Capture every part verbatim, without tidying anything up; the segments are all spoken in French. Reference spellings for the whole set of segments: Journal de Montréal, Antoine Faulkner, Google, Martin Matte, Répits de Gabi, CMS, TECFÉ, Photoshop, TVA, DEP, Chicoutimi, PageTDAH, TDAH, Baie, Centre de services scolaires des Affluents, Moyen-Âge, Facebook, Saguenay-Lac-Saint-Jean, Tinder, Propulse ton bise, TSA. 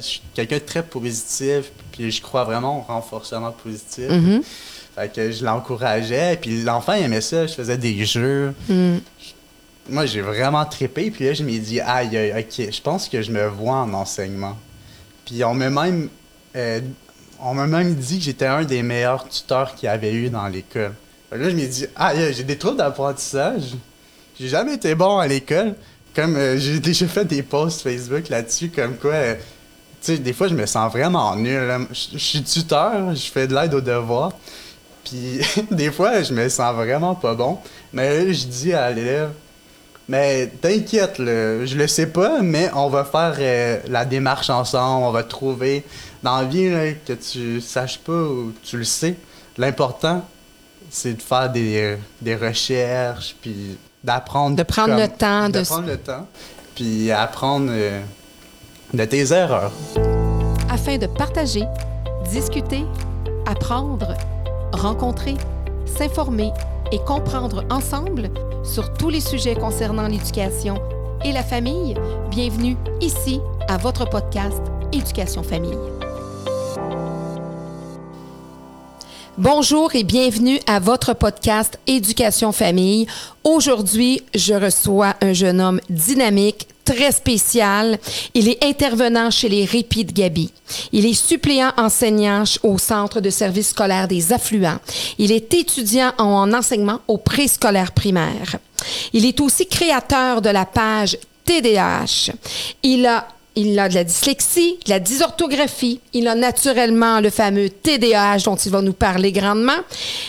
je suis quelqu'un de très positif, puis je crois vraiment au renforcement positif. Mm-hmm. Fait que je l'encourageais, puis l'enfant il aimait ça, je faisais des jeux. Mm. Moi, j'ai vraiment trippé, puis là, je m'ai dit, aïe, ah, ok, je pense que je me vois en enseignement. Puis on m'a même, euh, on m'a même dit que j'étais un des meilleurs tuteurs qu'il y avait eu dans l'école. Fait que là, je m'ai dit, aïe, ah, j'ai des troubles d'apprentissage, j'ai jamais été bon à l'école. Comme euh, j'ai déjà fait des posts Facebook là-dessus, comme quoi, euh, tu sais, des fois, je me sens vraiment nul. Je suis tuteur, je fais de l'aide aux devoirs. Puis des fois, je me sens vraiment pas bon. Mais là, je dis à l'élève, mais t'inquiète, là, je le sais pas, mais on va faire euh, la démarche ensemble, on va trouver dans la vie là, que tu saches pas ou tu le sais. L'important, c'est de faire des, des recherches, puis d'apprendre. De prendre comme, le temps. De, de prendre le temps, puis apprendre euh, de tes erreurs. Afin de partager, discuter, apprendre, rencontrer, s'informer et comprendre ensemble sur tous les sujets concernant l'éducation et la famille. Bienvenue ici à votre podcast Éducation Famille. Bonjour et bienvenue à votre podcast Éducation Famille. Aujourd'hui, je reçois un jeune homme dynamique, très spécial. Il est intervenant chez les Répits de Gabi. Il est suppléant enseignant au Centre de services scolaires des Affluents. Il est étudiant en enseignement au préscolaire primaire. Il est aussi créateur de la page T D A H. Il a Il a de la dyslexie, de la dysorthographie. Il a naturellement le fameux T D A H dont il va nous parler grandement.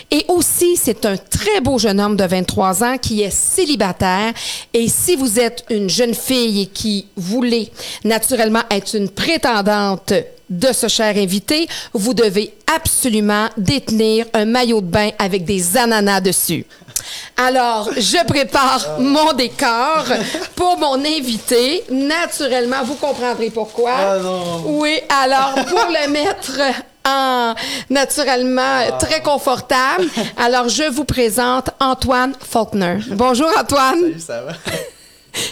Et aussi, c'est un très beau jeune homme de vingt-trois ans qui est célibataire. Et si vous êtes une jeune fille et qui voulez naturellement être une prétendante de ce cher invité, vous devez absolument détenir un maillot de bain avec des ananas dessus. Alors, je prépare mon décor pour mon invité. Naturellement, vous comprendrez pourquoi. Ah non. Oui, alors, pour le mettre en naturellement ah. très confortable, alors je vous présente Antoine Faulkner. Bonjour, Antoine. Salut, ça va?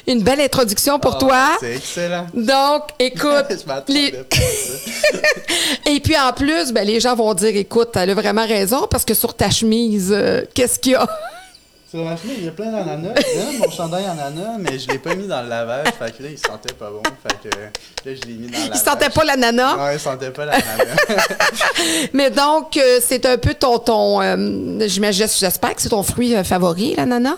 Une belle introduction pour oh, toi. C'est excellent. Donc, écoute. Je m'attendais pas à ça. Et puis, en plus, ben, les gens vont dire, écoute, elle a vraiment raison parce que sur ta chemise, euh, qu'est-ce qu'il y a? Sur ma chemise, il y a plein d'ananas. Mon chandail ananas, mais je l'ai pas mis dans le lavage. Fait que là, il sentait pas bon. Fait que là, je l'ai mis dans le lavage. Il sentait pas l'ananas? Non, il sentait pas l'ananas. Mais donc, euh, c'est un peu ton... ton euh, j'imagine, j'espère que c'est ton fruit euh, favori, l'ananas?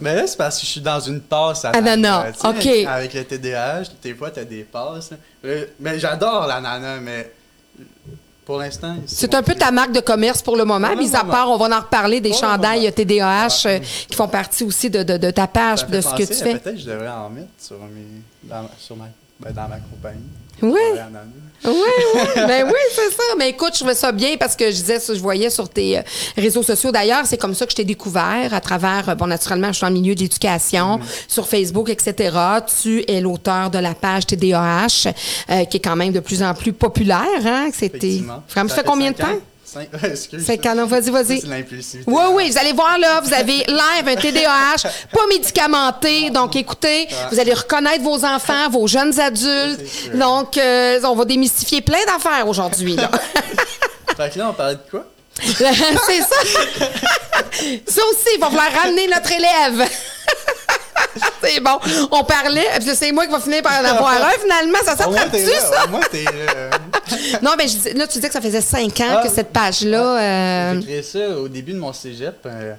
Mais là, c'est parce que je suis dans une passe à l'ananas. Ah, okay. Avec le T D A H, des fois, t'as des passes. Mais, mais j'adore l'ananas, mais pour l'instant... C'est un peu ta marque de commerce pour le moment. Mis à part, on va en reparler des chandails T D A H ouais. euh, qui font partie aussi de, de, de ta page, de ce penser, que tu fais. Peut-être que je devrais en mettre sur, mes, dans, sur ma, ben, dans ma compagnie. Oui. Oui, oui, ben oui, c'est ça. Mais écoute, je trouvais ça bien parce que je disais, je voyais sur tes réseaux sociaux d'ailleurs, c'est comme ça que je t'ai découvert à travers, bon, naturellement, je suis dans le milieu de l'éducation, mm-hmm. sur Facebook, et cetera. Tu es l'auteur de la page T D A H, euh, qui est quand même de plus en plus populaire, hein? C'était. Vraiment, ça fait combien de temps? Cinq, excuse. Cinq ans, vas-y, vas-y. C'est l'impulsivité. Oui, oui, vous allez voir là, vous avez live un T D A H, pas médicamenté. Donc, écoutez, ah. vous allez reconnaître vos enfants, vos jeunes adultes. Donc, euh, on va démystifier plein d'affaires aujourd'hui. Là. Fait que là, on parlait de quoi? C'est ça. Ça aussi, il va falloir ramener notre élève. C'est bon. On parlait, c'est moi qui va finir par en avoir un. Finalement, ça s'attrape-tu, ça? Moi, t'es... Euh... non, mais je, là, tu dis que ça faisait cinq ans ah, que cette page-là... Euh... J'ai créé ça au début de mon cégep. Euh,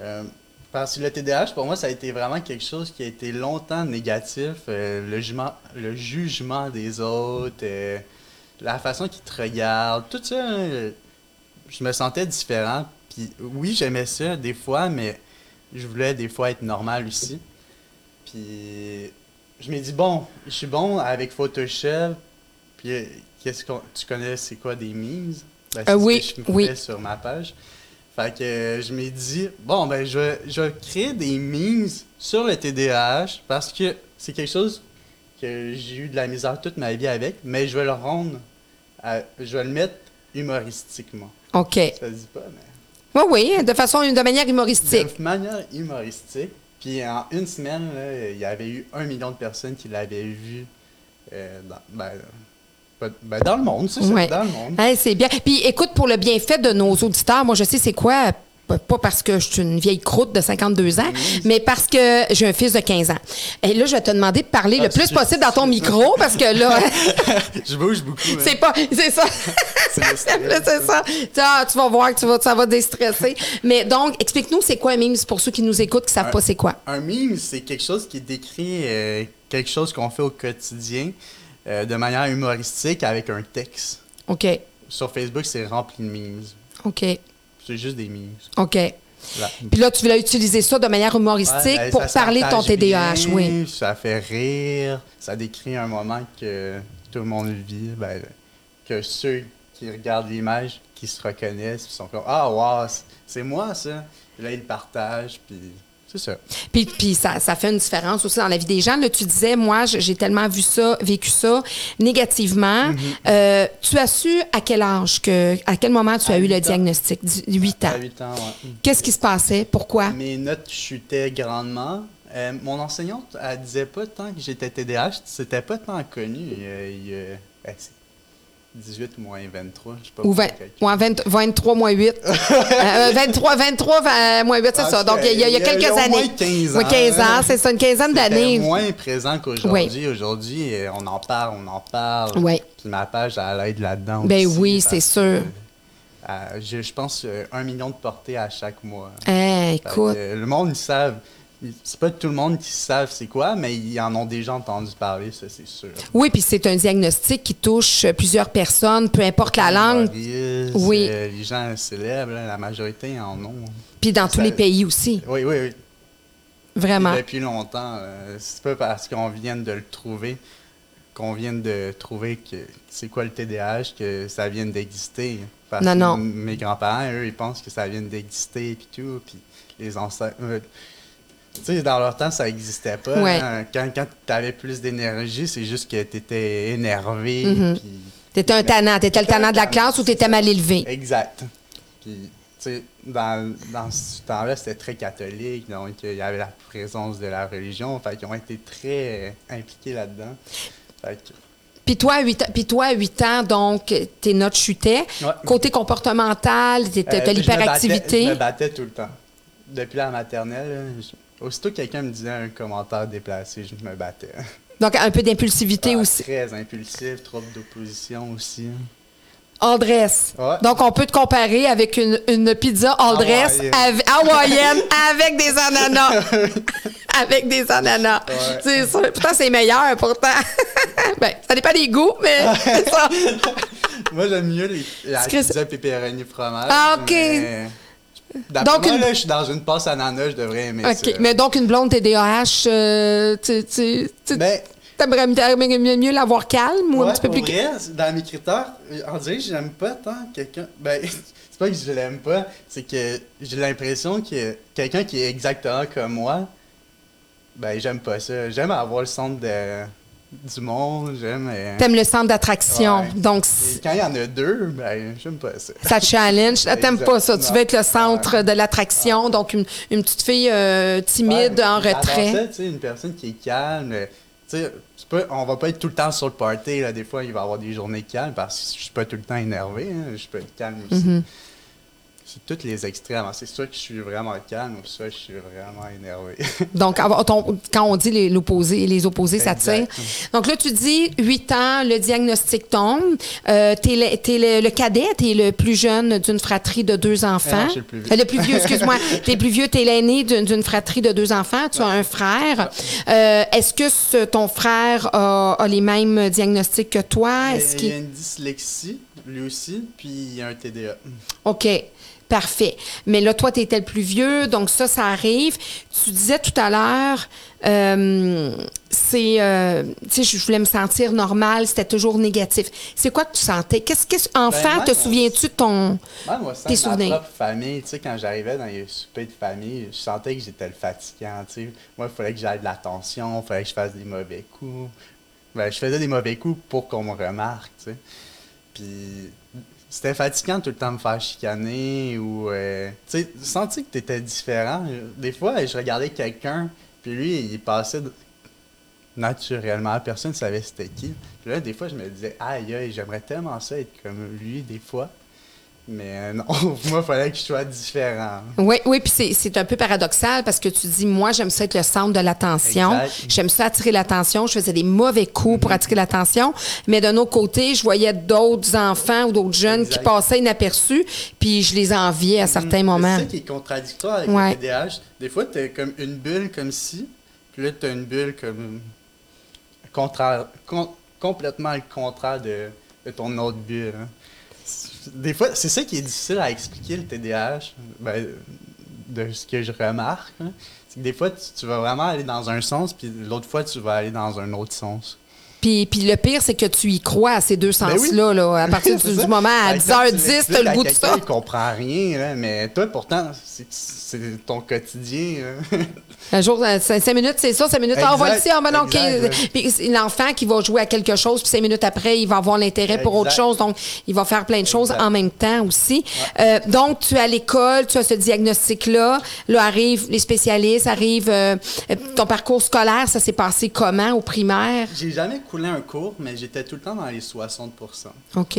euh, parce que le T D A H, pour moi, ça a été vraiment quelque chose qui a été longtemps négatif. Euh, le, jugement, le jugement des autres, euh, la façon qu'ils te regardent, tout ça, euh, je me sentais différent. Puis oui, j'aimais ça des fois, mais... Je voulais des fois être normal aussi. Puis je me dis, bon, je suis bon avec Photoshop. Puis qu'est-ce qu'on, tu connais, c'est quoi des memes? Ben, c'est euh, ce oui, que je me oui. fais sur ma page. Fait que je me dis, bon, ben je vais, je vais créer des memes sur le T D A H parce que c'est quelque chose que j'ai eu de la misère toute ma vie avec, mais je vais le rendre, à, je vais le mettre humoristiquement. OK. Ça se dit pas, mais... Oui, oui, de façon, de manière humoristique. De manière humoristique. Puis en une semaine, là, il y avait eu un million de personnes qui l'avaient vu euh, dans, ben, ben, dans le monde, c'est ça, ouais. dans le monde. Hein, c'est bien. Puis écoute, pour le bienfait de nos auditeurs, moi je sais c'est quoi... Pas parce que je suis une vieille croûte de cinquante-deux ans, mmh. mais parce que j'ai un fils de quinze ans. Et là, je vais te demander de parler ah, le plus possible dans ton micro, parce que là... je bouge beaucoup. Hein. C'est pas... C'est ça. C'est, là, c'est ça. Ah, tu vas voir que tu vas, ça va déstresser. Mais donc, explique-nous, c'est quoi un meme, pour ceux qui nous écoutent, qui savent un, pas c'est quoi. Un meme, c'est quelque chose qui décrit euh, quelque chose qu'on fait au quotidien euh, de manière humoristique avec un texte. OK. Sur Facebook, c'est rempli de memes. OK. C'est juste des memes. OK. Là. Puis là, tu voulais utiliser ça de manière humoristique ouais, ben, pour parler de ton T D A H. Bien, oui. Ça fait rire. Ça décrit un moment que tout le monde vit. Ben, que ceux qui regardent l'image, qui se reconnaissent, ils sont comme « Ah, wow, c'est moi, ça! » Là, ils partagent, puis... C'est ça. Puis, puis ça, ça fait une différence aussi dans la vie des gens. Là, tu disais, moi, j'ai tellement vu ça, vécu ça négativement. Mm-hmm. euh, tu as su à quel âge, que, à quel moment tu à as eu le ans. diagnostic? huit ans. À huit ans, oui. Qu'est-ce qui se passait? Pourquoi? Mes notes chutaient grandement. Euh, mon enseignante, elle disait pas tant que j'étais T D A H, c'était pas tant connu. Euh, il, euh, ben, c'est dix-huit moins vingt-trois, je sais pas. Ou vingt, ouais, vingt, vingt-trois moins huit. euh, vingt-trois, vingt-trois moins huit, c'est ah, ça. Donc, il y a, il y a quelques il y a au années. Moins quinze ans. Oui, quinze ans, c'est ça, une quinzaine d'années. C'est moins présent qu'aujourd'hui. Oui. Aujourd'hui, on en parle, on en parle. Oui. Puis ma page, elle aide là-dedans. Ben aussi, oui, c'est sûr. Que, euh, je, je pense euh, un million de portées à chaque mois. Hey, écoute. Que, euh, le monde, ils savent. C'est pas tout le monde qui savent c'est quoi, mais ils en ont déjà entendu parler, ça, c'est sûr. Oui, puis c'est un diagnostic qui touche plusieurs personnes, peu importe la langue. Oui. Euh, les gens célèbres, la majorité en ont. Puis dans ça, tous les pays aussi. Oui, oui, oui. Vraiment. Et depuis longtemps, euh, c'est pas parce qu'on vient de le trouver, qu'on vient de trouver que c'est quoi le T D A H, que ça vient d'exister. Parce non, non. que mes grands-parents, eux, ils pensent que ça vient d'exister, puis tout, puis les ancêtres... Euh, Tu sais, dans leur temps, ça n'existait pas. Ouais. Hein? Quand, quand tu avais plus d'énergie, c'est juste que tu étais énervé. Mm-hmm. Puis... Tu étais un tannant. Tu étais le tannant de la classe ou tu étais mal élevé. Exact. Puis, tu sais, dans, dans ce temps-là, c'était très catholique. Donc, il y avait la présence de la religion. Fait qu'ils ont été très impliqués là-dedans. Fait que... Puis toi, à huit ans, donc, tes notes chutaient. Ouais. Côté comportemental, tu as euh, l'hyperactivité. Je me, battais, je me battais tout le temps. Depuis la maternelle, je... Aussitôt que quelqu'un me disait un commentaire déplacé, je me battais. Donc, un peu d'impulsivité ah, aussi. Très impulsif, trouble d'opposition aussi. All dress. Ouais. Donc, on peut te comparer avec une, une pizza all dress hawaïenne, av- hawaïenne avec des ananas. avec des ananas. Ouais. C'est sûr. Pourtant, c'est meilleur, pourtant. ben, ça dépend des goûts, mais c'est ça. Moi, j'aime mieux les, la pizza pepperoni fromage. Ah, OK. Mais... D'après moi, une... là, je suis dans une passe ananas, je devrais aimer okay. ça. Mais donc, une blonde T D A H, euh, tu, tu, tu ben, t'aimerais mieux l'avoir calme ou ouais, un petit peu plus... Vrai, dans mes critères, on dirait que je n'aime pas tant quelqu'un... Ben, c'est pas que je l'aime pas, c'est que j'ai l'impression que quelqu'un qui est exactement comme moi, ben, j'aime pas ça. J'aime avoir le centre de... du monde, j'aime... Euh... T'aimes le centre d'attraction, ouais. donc... Et quand il y en a deux, ben, j'aime pas ça. Ça te challenge, t'aimes pas ça, tu veux être le centre ouais. de l'attraction, ouais. donc une, une petite fille euh, timide, ouais, en retrait. Ça, tu sais, une personne qui est calme, tu sais, on va pas être tout le temps sur le party, là, des fois, il va y avoir des journées calmes, parce que je suis pas tout le temps énervé, hein, je peux être calme aussi. Mm-hmm. C'est toutes les extrêmes. C'est soit que je suis vraiment calme ou soit que je suis vraiment énervé. Donc, quand on dit les, l'opposé, les opposés, exact. Ça tire. Donc là, tu dis huit ans, le diagnostic tombe. Euh, t'es le, t'es le, le cadet, t'es le plus jeune d'une fratrie de deux enfants. Non, je suis le plus vieux. Euh, le plus vieux, excuse-moi. T'es le plus vieux, t'es l'aîné d'une, d'une fratrie de deux enfants. Tu ouais. as un frère. Euh, est-ce que ce, ton frère a, a les mêmes diagnostics que toi? Est-ce qu'il... Il y a une dyslexie, lui aussi, puis il y a un T D A H. OK. Parfait. Mais là, toi, tu étais le plus vieux, donc ça, ça arrive. Tu disais tout à l'heure, euh, c'est, euh, tu sais, je voulais me sentir normal, c'était toujours négatif. C'est quoi que tu sentais? Qu'est-ce que, enfant, ben, te souviens-tu de ton, ben, moi, tes souvenirs? Ma propre famille, tu sais, quand j'arrivais dans les soupers de famille, je sentais que j'étais le fatiguant, tu sais. Moi, il fallait que j'aille de l'attention, il fallait que je fasse des mauvais coups. Ben, je faisais des mauvais coups pour qu'on me remarque, tu sais. Puis... C'était fatigant tout le temps de me faire chicaner ou... Euh, tu sais, je sentais que t'étais différent. Des fois, je regardais quelqu'un, puis lui, il passait... De... naturellement. La personne savait c'était qui. Puis là, des fois, je me disais, aïe, aïe, j'aimerais tellement ça être comme lui, des fois. Mais non, moi, il fallait que je sois différent. Oui, oui, puis c'est, c'est un peu paradoxal parce que tu dis, moi, j'aime ça être le centre de l'attention. Exact. J'aime ça attirer l'attention. Je faisais des mauvais coups mm-hmm. pour attirer l'attention. Mais d'un autre côté, je voyais d'autres enfants ou d'autres jeunes exact. Qui passaient inaperçus, puis je les enviais à certains mm-hmm. moments. C'est ça qui est contradictoire avec ouais. le T D A H. Des fois, tu as comme une bulle comme ci, puis là, tu as une bulle comme contraire, com- complètement le contraire de, de ton autre bulle. Hein. Des fois, c'est ça qui est difficile à expliquer, le T D A H, ben, de ce que je remarque. Hein. C'est que des fois, tu, tu vas vraiment aller dans un sens, puis l'autre fois, tu vas aller dans un autre sens. Puis, puis le pire, c'est que tu y crois à ces deux sens-là. Ben oui. Là, à partir du, du moment à dix heures dix, tu as le goût de ça. Tu ne comprends rien, là, mais toi, pourtant, c'est, c'est ton quotidien. Là. Un jour, cinq minutes, c'est ça, cinq minutes. Exact, ah, on va ici, ah, ben non, exact, OK. Puis c'est l'enfant qui va jouer à quelque chose, puis cinq minutes après, il va avoir l'intérêt pour exact. Autre chose. Donc, il va faire plein de choses exact. En même temps aussi. Ouais. Euh, donc, tu es à l'école, tu as ce diagnostic-là. Là, arrivent les spécialistes, arrive euh, ton parcours scolaire, ça s'est passé comment au primaire? J'ai jamais coulé un cours, mais j'étais tout le temps dans les soixante pour cent. OK.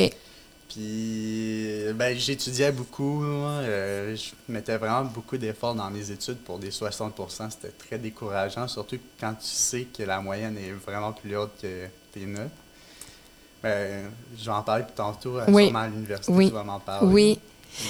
Puis, ben, j'étudiais beaucoup. Euh, je mettais vraiment beaucoup d'efforts dans mes études pour des soixante pour cent. C'était très décourageant, surtout quand tu sais que la moyenne est vraiment plus haute que tes notes. Ben, je vais en parler plus tantôt. Oui. Sûrement à l'université, oui. Tu vas m'en parler. Oui.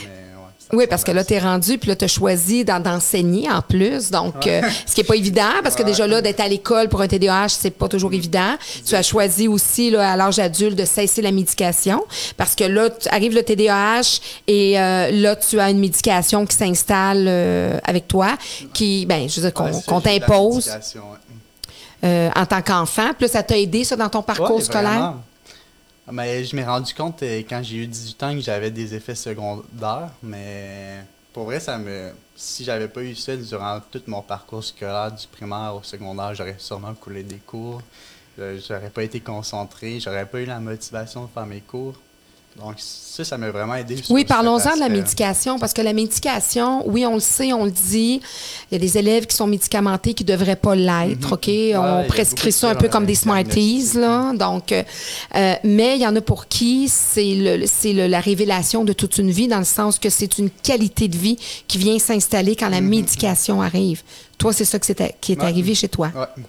Mais, ouais, oui, parce que là, tu es rendu, puis là, tu as choisi d'en, d'enseigner en plus. Donc, ouais. euh, ce qui n'est pas évident, parce que ouais. déjà là, d'être à l'école pour un T D A H, c'est pas toujours mmh. évident. Mmh. Tu as choisi aussi, là, à l'âge adulte, de cesser la médication, parce que là, arrive le T D A H et euh, là, tu as une médication qui s'installe euh, avec toi, qui, ben, je veux dire, qu'on, ouais, qu'on t'impose ouais. euh, en tant qu'enfant. Puis là, ça t'a aidé, ça, dans ton parcours ouais, scolaire? Vraiment. Mais je m'ai rendu compte euh, quand j'ai eu dix-huit ans que j'avais des effets secondaires, mais pour vrai, ça me si j'avais pas eu ça durant tout mon parcours scolaire, du primaire au secondaire, j'aurais sûrement coulé des cours, euh, j'aurais pas été concentré, j'aurais pas eu la motivation de faire mes cours. Donc, ça, ça m'a vraiment aidé. Oui, parlons-en de la médication, parce que la médication, oui, on le sait, on le dit, il y a des élèves qui sont médicamentés qui ne devraient pas l'être, mm-hmm. OK? Ah, on prescrit ça un peu comme des Smarties, là. Donc, euh, mais il y en a pour qui c'est, le, c'est le, la révélation de toute une vie, dans le sens que c'est une qualité de vie qui vient s'installer quand la mm-hmm. médication arrive. Toi, c'est ça que c'est, qui est ouais. arrivé chez toi. Oui.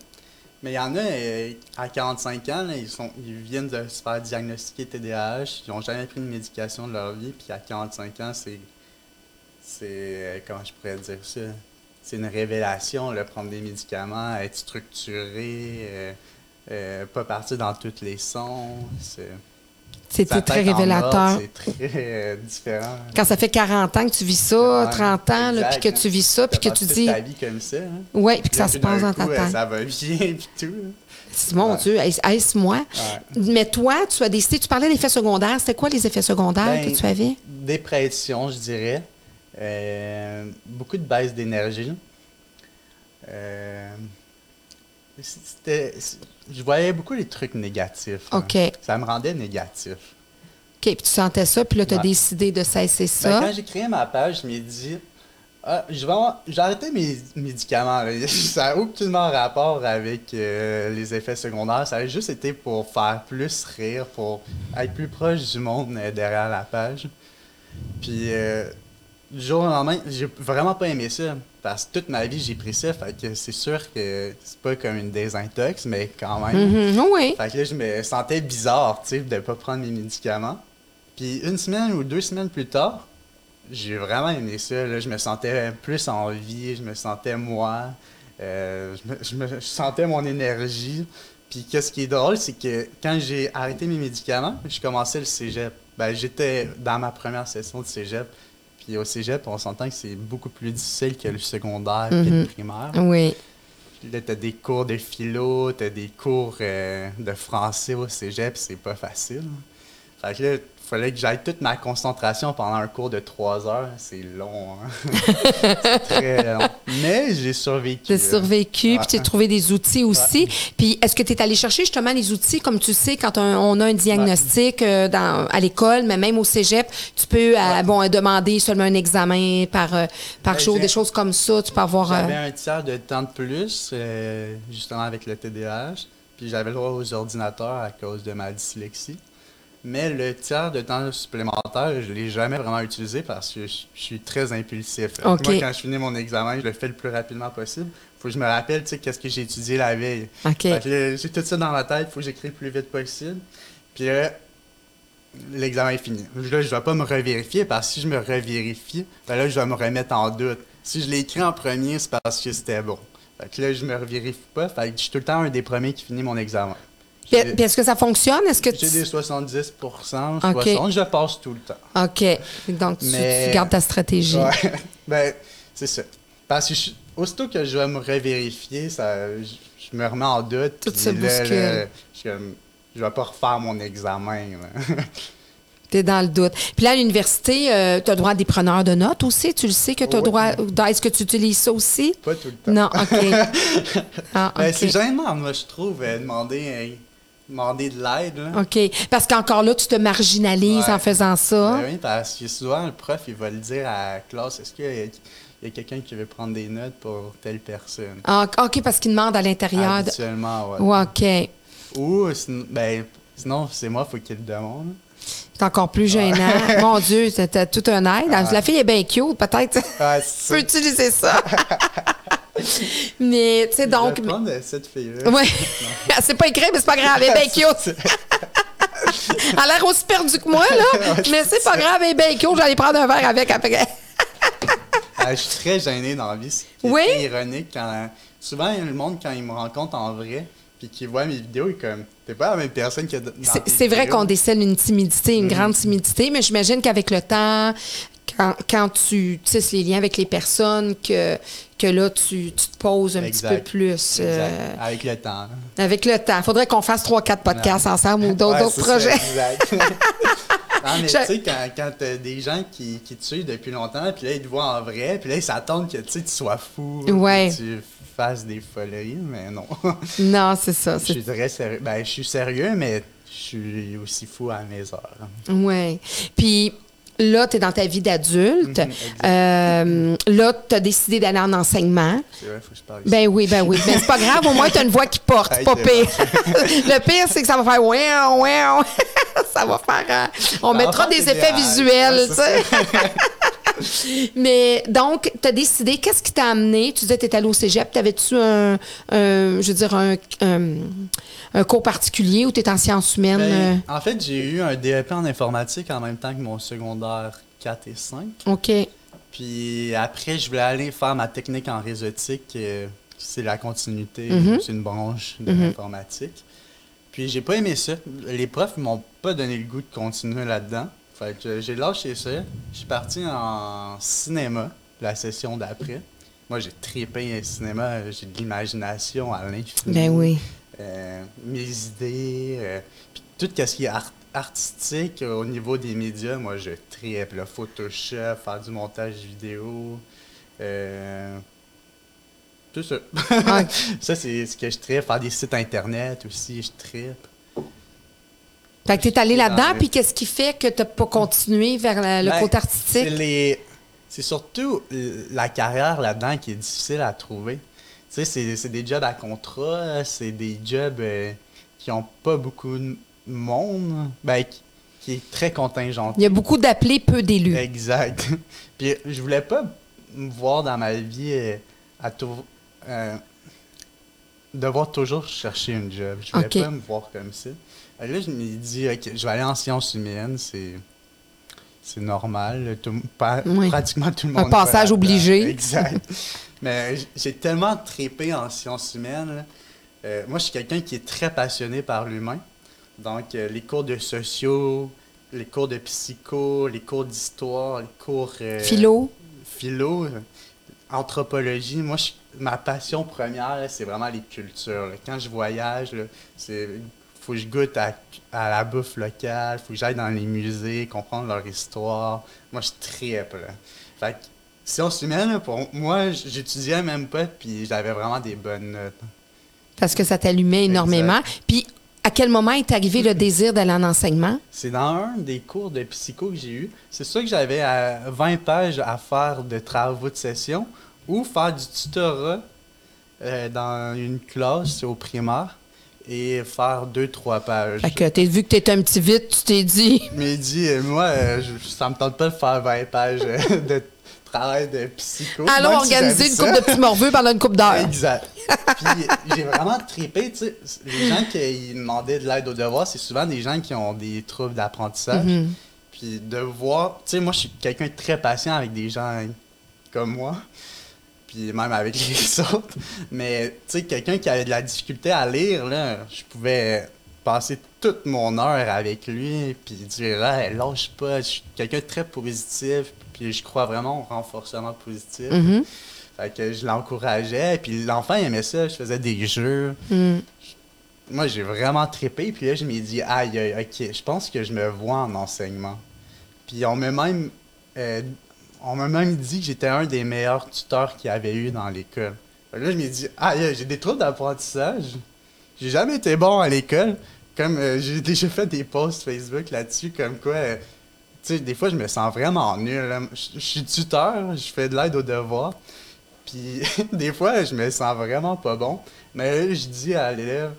Mais il y en a, euh, à quarante-cinq ans, là, ils, sont, ils viennent de se faire diagnostiquer T D A H, ils n'ont jamais pris de médication de leur vie, puis à quarante-cinq ans, c'est, c'est euh, comment je pourrais dire ça, c'est une révélation, là, prendre des médicaments, être structuré, euh, euh, pas partir dans tous les sons, c'est... C'était très révélateur. Mort, c'est très euh, différent. Quand ça fait quarante ans que tu vis ça, trente ans, puis que hein. tu vis ça, puis que tu dis... ta vie comme ça. Hein? Oui, puis que ça se passe dans ta tête. Ça va bien, puis tout. Hein? Mon ouais. Dieu, est-ce moi? Ouais. Mais toi, tu as décidé... Tu parlais d'effets secondaires. C'était quoi les effets secondaires ben, que tu avais? Dépression, je dirais. Euh, beaucoup de baisse d'énergie. Euh... C'était, je voyais beaucoup les trucs négatifs. OK. Hein. Ça me rendait négatif. OK, puis tu sentais ça, puis là, tu as ouais. décidé de cesser ça. Ben, quand j'ai créé ma page, je m'ai dit, ah, je vais en... j'ai arrêté mes médicaments. Ça n'a aucunement rapport avec euh, les effets secondaires. Ça a juste été pour faire plus rire, pour être plus proche du monde euh, derrière la page. Puis, euh, du jour au lendemain, j'ai vraiment pas aimé ça. Parce que toute ma vie, j'ai pris ça, fait que c'est sûr que c'est pas comme une désintox, mais quand même. Mm-hmm, oui. Fait que là, je me sentais bizarre, tu sais, de pas prendre mes médicaments. Puis une semaine ou deux semaines plus tard, j'ai vraiment aimé ça. Là, je me sentais plus en vie, je me sentais moi, euh, je, me, je, me, je sentais mon énergie. Puis qu'est-ce qui est drôle, c'est que quand j'ai arrêté mes médicaments, je commençais le cégep. Ben, j'étais dans ma première session de cégep. Puis au cégep, on s'entend que c'est beaucoup plus difficile que le secondaire mm-hmm. et le primaire. Oui. Puis là, t'as des cours de philo, t'as des cours euh, de français au cégep, c'est pas facile. Fait que là, fallait que j'aille toute ma concentration pendant un cours de trois heures. C'est long, hein? C'est très long. Mais j'ai survécu. Tu as survécu, puis tu as trouvé des outils aussi. Ouais. Puis est-ce que tu es allé chercher justement les outils, comme tu sais, quand un, on a un diagnostic ouais. dans, à l'école, mais même au cégep, tu peux ouais. à, bon, demander seulement un examen par, par ouais, jour, des choses comme ça. Tu peux avoir. J'avais euh... un tiers de temps de plus, euh, justement avec le T D A H. Puis j'avais le droit aux ordinateurs à cause de ma dyslexie. Mais le tiers de temps supplémentaire, je ne l'ai jamais vraiment utilisé parce que je suis très impulsif. Okay. Moi, quand je finis mon examen, je le fais le plus rapidement possible. Il faut que je me rappelle, tu sais, qu'est-ce que j'ai étudié la veille. Okay. Là, j'ai tout ça dans ma tête, il faut que j'écris le plus vite possible. Puis là, l'examen est fini. Là, je ne vais pas me revérifier parce que si je me revérifie, ben là, je vais me remettre en doute. Si je l'ai écrit en premier, c'est parce que c'était bon. Fait que là, je me revérifie pas. Fait que je suis tout le temps un des premiers qui finit mon examen. Puis, puis est-ce que ça fonctionne? Est-ce que tu... J'ai des soixante-dix pour cent, okay. soixante pour cent, je passe tout le temps. OK. Donc, mais... tu, tu gardes ta stratégie. Ouais. Ben, c'est ça. Parce que je, aussitôt que je vais me revérifier, ça, je, je me remets en doute. Tout se bouscule. Là, je ne vais pas refaire mon examen. T'es dans le doute. Puis là, à l'université, euh, tu as droit à des preneurs de notes aussi. Tu le sais que tu as oui. droit... À... Est-ce que tu utilises ça aussi? Pas tout le temps. Non, OK. Ah, okay. Ben, c'est gênant, moi, je trouve, euh, demander, euh, demander de l'aide. Là. OK. Parce qu'encore là, tu te marginalises ouais. en faisant ça. Ben oui, parce que souvent, le prof, il va le dire à la classe, est-ce qu'il y a, il y a quelqu'un qui veut prendre des notes pour telle personne? Ah, OK, parce qu'il demande à l'intérieur. Habituellement, de... oui. Ouais, OK. Ou, ben, sinon, c'est moi, faut qu'il le demande. C'est encore plus gênant. Ouais. Mon Dieu, t'as tout un aide. Ouais. La fille est bien cute, peut-être. Ouais, tu peux utiliser ça. Mais, tu sais, donc. Je vais prendre cette fille-là. Oui. C'est pas écrit, mais c'est pas grave. Elle est bien cute. Elle a l'air aussi perdue que moi, là. Ouais, mais c'est pas grave. Elle est bien cute. J'allais prendre un verre avec après. Je suis très gênée dans la vie. C'est oui? ironique. Quand... Souvent, le monde, quand il me rencontre en vrai, puis qu'ils voient mes vidéos, ils comme, t'es pas la même personne que... C'est, c'est vrai qu'on décèle une timidité, une mmh. grande timidité, mais j'imagine qu'avec le temps, quand, quand tu tisses les liens avec les personnes, que, que là, tu, tu te poses un exact. petit peu plus. Euh, avec le temps. Avec le temps. Faudrait qu'on fasse trois, quatre podcasts non. ensemble ou d'autres, ouais, d'autres projets. Exact. Non, mais je... tu sais, quand, quand t'as des gens qui, qui te suivent depuis longtemps, puis là, ils te voient en vrai, puis là, ils s'attendent que tu sois fou, ouais. que tu fasses des folies, mais non. Non, c'est ça. Je c'est... suis très sérieux. Ben, je suis sérieux, mais je suis aussi fou à mes heures. Oui. Puis là, t'es dans ta vie d'adulte. Mm-hmm, euh, là, t'as décidé d'aller en enseignement. C'est vrai, faut que je parle ici. Ben oui, ben oui. Mais ben, c'est pas grave, au moins, t'as une voix qui porte, hey, pas pire. Le pire, c'est que ça va faire « wow, wow ». Ça va faire... On ça mettra des effets visuels, tu sais. Mais donc, tu as décidé, qu'est-ce qui t'a amené? Tu disais que tu étais allé au cégep. T'avais-tu un, un, je veux dire, un, un, un cours particulier ou tu étais en sciences humaines? Ben, en fait, j'ai eu un D E P en informatique en même temps que mon secondaire quatre et cinq. OK. Puis après, je voulais aller faire ma technique en réseautique. C'est la continuité, mm-hmm. c'est une branche de mm-hmm. l'informatique. Puis j'ai pas aimé ça. Les profs m'ont pas donné le goût de continuer là-dedans. Fait que j'ai lâché ça. Je suis parti en cinéma, la session d'après. Moi, j'ai trippé en cinéma. J'ai de l'imagination à l'infini. Ben oui. Euh, mes idées. Euh, puis tout ce qui est art- artistique euh, au niveau des médias, moi, je trippe. Le Photoshop, faire du montage vidéo. Euh, tout ça. Ah. Ça, c'est ce que je trippe. Faire des sites Internet aussi, je trippe. Fait que t'es allé là-dedans, puis qu'est-ce qui fait que t'as pas continué vers la, le ben, côté artistique? C'est, les, c'est surtout la carrière là-dedans qui est difficile à trouver. Tu sais, c'est, c'est des jobs à contrat, c'est des jobs euh, qui ont pas beaucoup de monde, ben, qui, qui est très contingent. Il y a beaucoup d'appelés, peu d'élus. Exact. Puis je voulais pas me voir dans ma vie euh, à tout... Euh, devoir toujours chercher une job. Je voulais okay. pas me voir comme ça. Alors là, je me dis, OK, je vais aller en sciences humaines, c'est, c'est normal. Tout, pa, oui. Pratiquement tout le monde. Un passage obligé. Exact. Mais j'ai tellement trippé en sciences humaines. Euh, moi, je suis quelqu'un qui est très passionné par l'humain. Donc, euh, les cours de sociaux, les cours de psycho, les cours d'histoire, les cours... Euh, philo. Philo, euh, anthropologie. Moi, je, ma passion première, là, c'est vraiment les cultures. Là. Quand je voyage, là, c'est... faut que je goûte à, à la bouffe locale, faut que j'aille dans les musées, comprendre leur histoire. Moi, je triple. Fait que, si on se met, pour moi, j'étudiais même pas, puis j'avais vraiment des bonnes notes. Parce que ça t'allumait énormément. Exact. Puis, à quel moment est arrivé le désir d'aller en enseignement? C'est dans un des cours de psycho que j'ai eu. C'est sûr que j'avais euh, vingt pages à faire de travaux de session ou faire du tutorat euh, dans une classe au primaire et faire deux, trois pages. Fait que t'es, vu que t'es un petit vite, tu t'es dit... Mais dit, euh, moi, euh, je, ça me tente pas de faire vingt pages euh, de travail de psycho. Alors moi, organiser une couple de petits morveux pendant une couple d'heures. Exact. Puis j'ai vraiment trippé, tu sais, les gens qui demandaient de l'aide aux devoirs, c'est souvent des gens qui ont des troubles d'apprentissage. Mm-hmm. Puis de voir, tu sais, moi je suis quelqu'un de très patient avec des gens comme moi, puis même avec les autres, mais tu sais, quelqu'un qui avait de la difficulté à lire, là, je pouvais passer toute mon heure avec lui, puis dire hey, « lâche pas, je suis quelqu'un de très positif, puis je crois vraiment au renforcement positif. Mm-hmm. » Fait que je l'encourageais, puis l'enfant aimait ça, je faisais des jeux. Mm. Moi, j'ai vraiment trippé, puis là, je m'ai dit « aïe, aïe, ok, je pense que je me vois en enseignement. » Puis on m'a même, euh, on m'a même dit que j'étais un des meilleurs tuteurs qu'il y avait eu dans l'école. Fait que là, je m'ai dit « aïe, j'ai des troubles d'apprentissage, j'ai jamais été bon à l'école. » Comme euh, j'ai déjà fait des posts Facebook là-dessus, comme quoi... Euh, tu sais, des fois, je me sens vraiment nul. Je suis tuteur, je fais de l'aide aux devoirs. Puis des fois, je me sens vraiment pas bon. Mais là, je dis à l'élève,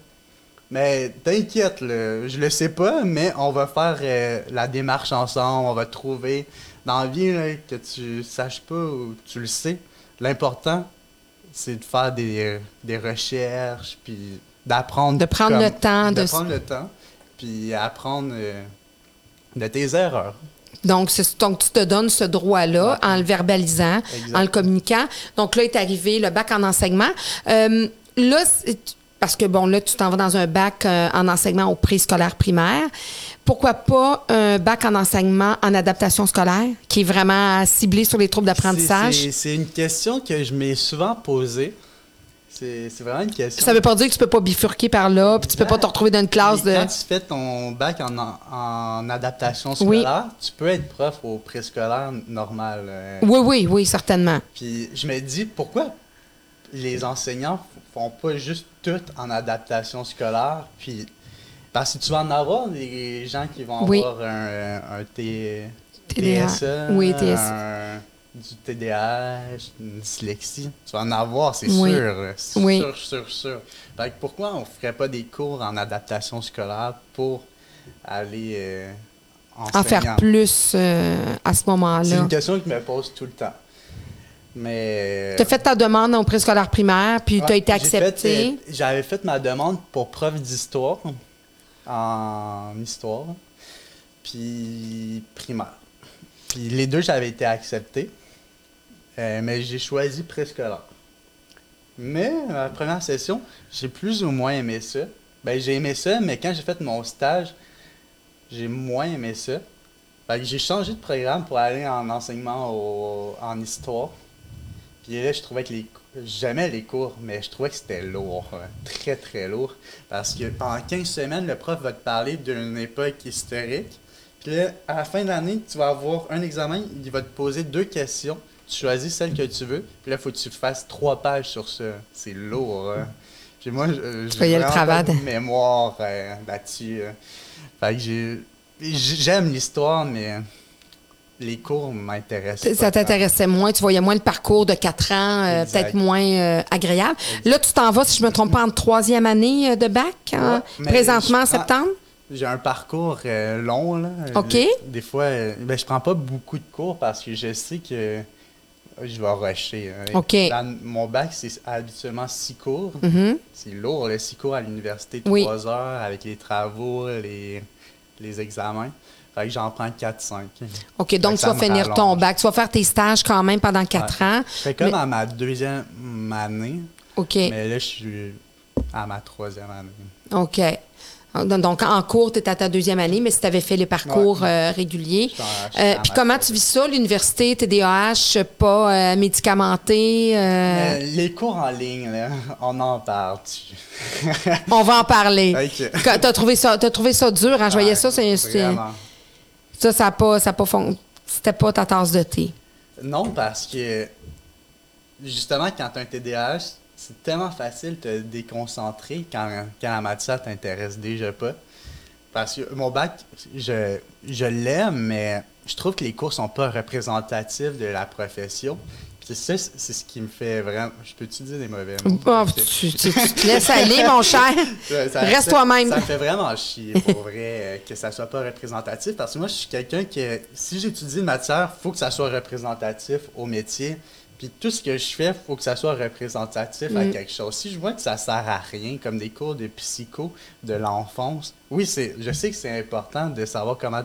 mais t'inquiète, là, je le sais pas, mais on va faire euh, la démarche ensemble, on va trouver dans la vie là, que tu saches pas ou tu le sais. L'important, c'est de faire des, des recherches, puis d'apprendre. De prendre comme, le temps. De, de prendre le temps, puis apprendre euh, de tes erreurs. Donc, c'est, donc, tu te donnes ce droit-là okay. en le verbalisant, exact. En le communiquant. Donc là, est arrivé le bac en enseignement. Euh, là, parce que bon, là, tu t'en vas dans un bac euh, en enseignement au préscolaire primaire. Pourquoi pas un bac en enseignement en adaptation scolaire, qui est vraiment ciblé sur les troubles d'apprentissage? C'est, c'est, c'est une question que je m'ai souvent posée. C'est, c'est vraiment une question. Ça veut pas dire que tu peux pas bifurquer par là, puis tu peux pas te retrouver dans une classe de... Quand tu fais ton bac en, en, en adaptation scolaire, oui. tu peux être prof au préscolaire normal. Euh, oui, oui, oui, certainement. Puis je me dis, pourquoi les enseignants font pas juste tout en adaptation scolaire, puis... Parce que tu vas en avoir des gens qui vont oui. avoir un, un T... T D A H. Oui, T S A. Un... Du T D A H, une dyslexie. Tu vas en avoir, c'est oui. sûr. C'est oui. sûr, sûr, sûr. Fait que pourquoi on ne ferait pas des cours en adaptation scolaire pour aller euh, enseigner? En faire plus euh, à ce moment-là. C'est une question que je me pose tout le temps. Mais... Tu as fait ta demande au préscolaire primaire, puis ouais, tu as été accepté. Fait, euh, j'avais fait ma demande pour prof d'histoire, en histoire, puis primaire. Puis les deux, j'avais été accepté. Euh, mais j'ai choisi préscolaire. Mais la première session, j'ai plus ou moins aimé ça. Ben j'ai aimé ça, mais quand j'ai fait mon stage, j'ai moins aimé ça. Fait que j'ai changé de programme pour aller en enseignement au, en histoire. Puis là, je trouvais que les j'aimais les cours, mais je trouvais que c'était lourd. Hein. Très, très lourd. Parce que pendant quinze semaines, le prof va te parler d'une époque historique. Puis là, à la fin de l'année, tu vas avoir un examen, il va te poser deux questions. Tu choisis celle que tu veux. Puis là, il faut que tu fasses trois pages sur ça. C'est lourd. Hein? Puis moi, je, j'ai vraiment pas de mémoire euh, là-dessus. Euh. Fait que j'ai, j'aime l'histoire, mais les cours m'intéressent. Ça t'intéressait moins. Tu voyais moins le parcours de quatre ans, euh, peut-être moins euh, agréable. Exact. Là, tu t'en vas, si je ne me trompe pas, en troisième année de bac, ouais, hein, présentement en septembre? J'ai un parcours euh, long, là. OK. Des, des fois, euh, ben, je prends pas beaucoup de cours parce que je sais que je vais rusher. Hein. OK. Dans, mon bac, c'est habituellement six cours. Mm-hmm. C'est lourd, les six cours à l'université, trois oui. heures avec les travaux, les, les examens. Fait que j'en prends quatre, cinq. OK, donc tu vas finir rallonge. ton bac. Tu vas faire tes stages quand même pendant quatre ouais. ans. C'est comme Mais... à ma deuxième année. OK. Mais là, je suis à ma troisième année. OK. Donc, en cours, tu es à ta deuxième année, mais si tu avais fait les parcours ouais. euh, réguliers. Euh, Puis comment tu vis ça, l'université, T D A H, pas euh, médicamentée? Euh... Euh, les cours en ligne, là, on en parle. On va en parler. Okay. Tu as trouvé ça, t'as trouvé ça dur, hein? Ouais, je voyais ça. C'est, c'est... Ça, ça n'a pas, ça a pas fond... C'était pas ta tasse de thé. Non, parce que, justement, quand tu as un T D A H, c'est tellement facile de te déconcentrer quand, quand la matière t'intéresse déjà pas. Parce que mon bac, je, je l'aime, mais je trouve que les cours sont pas représentatifs de la profession. Puis ça, c'est ce qui me fait vraiment... Je peux-tu dire des mauvais mots? Oh, tu, tu, tu te laisses aller, mon cher. Ça, Reste ça, toi-même. Ça me fait vraiment chier, pour vrai, que ça soit pas représentatif. Parce que moi, je suis quelqu'un que, si j'étudie une matière, il faut que ça soit représentatif au métier. Puis tout ce que je fais, il faut que ça soit représentatif mmh. à quelque chose. Si je vois que ça sert à rien, comme des cours de psycho de l'enfance, oui, c'est, je sais que c'est important de savoir comment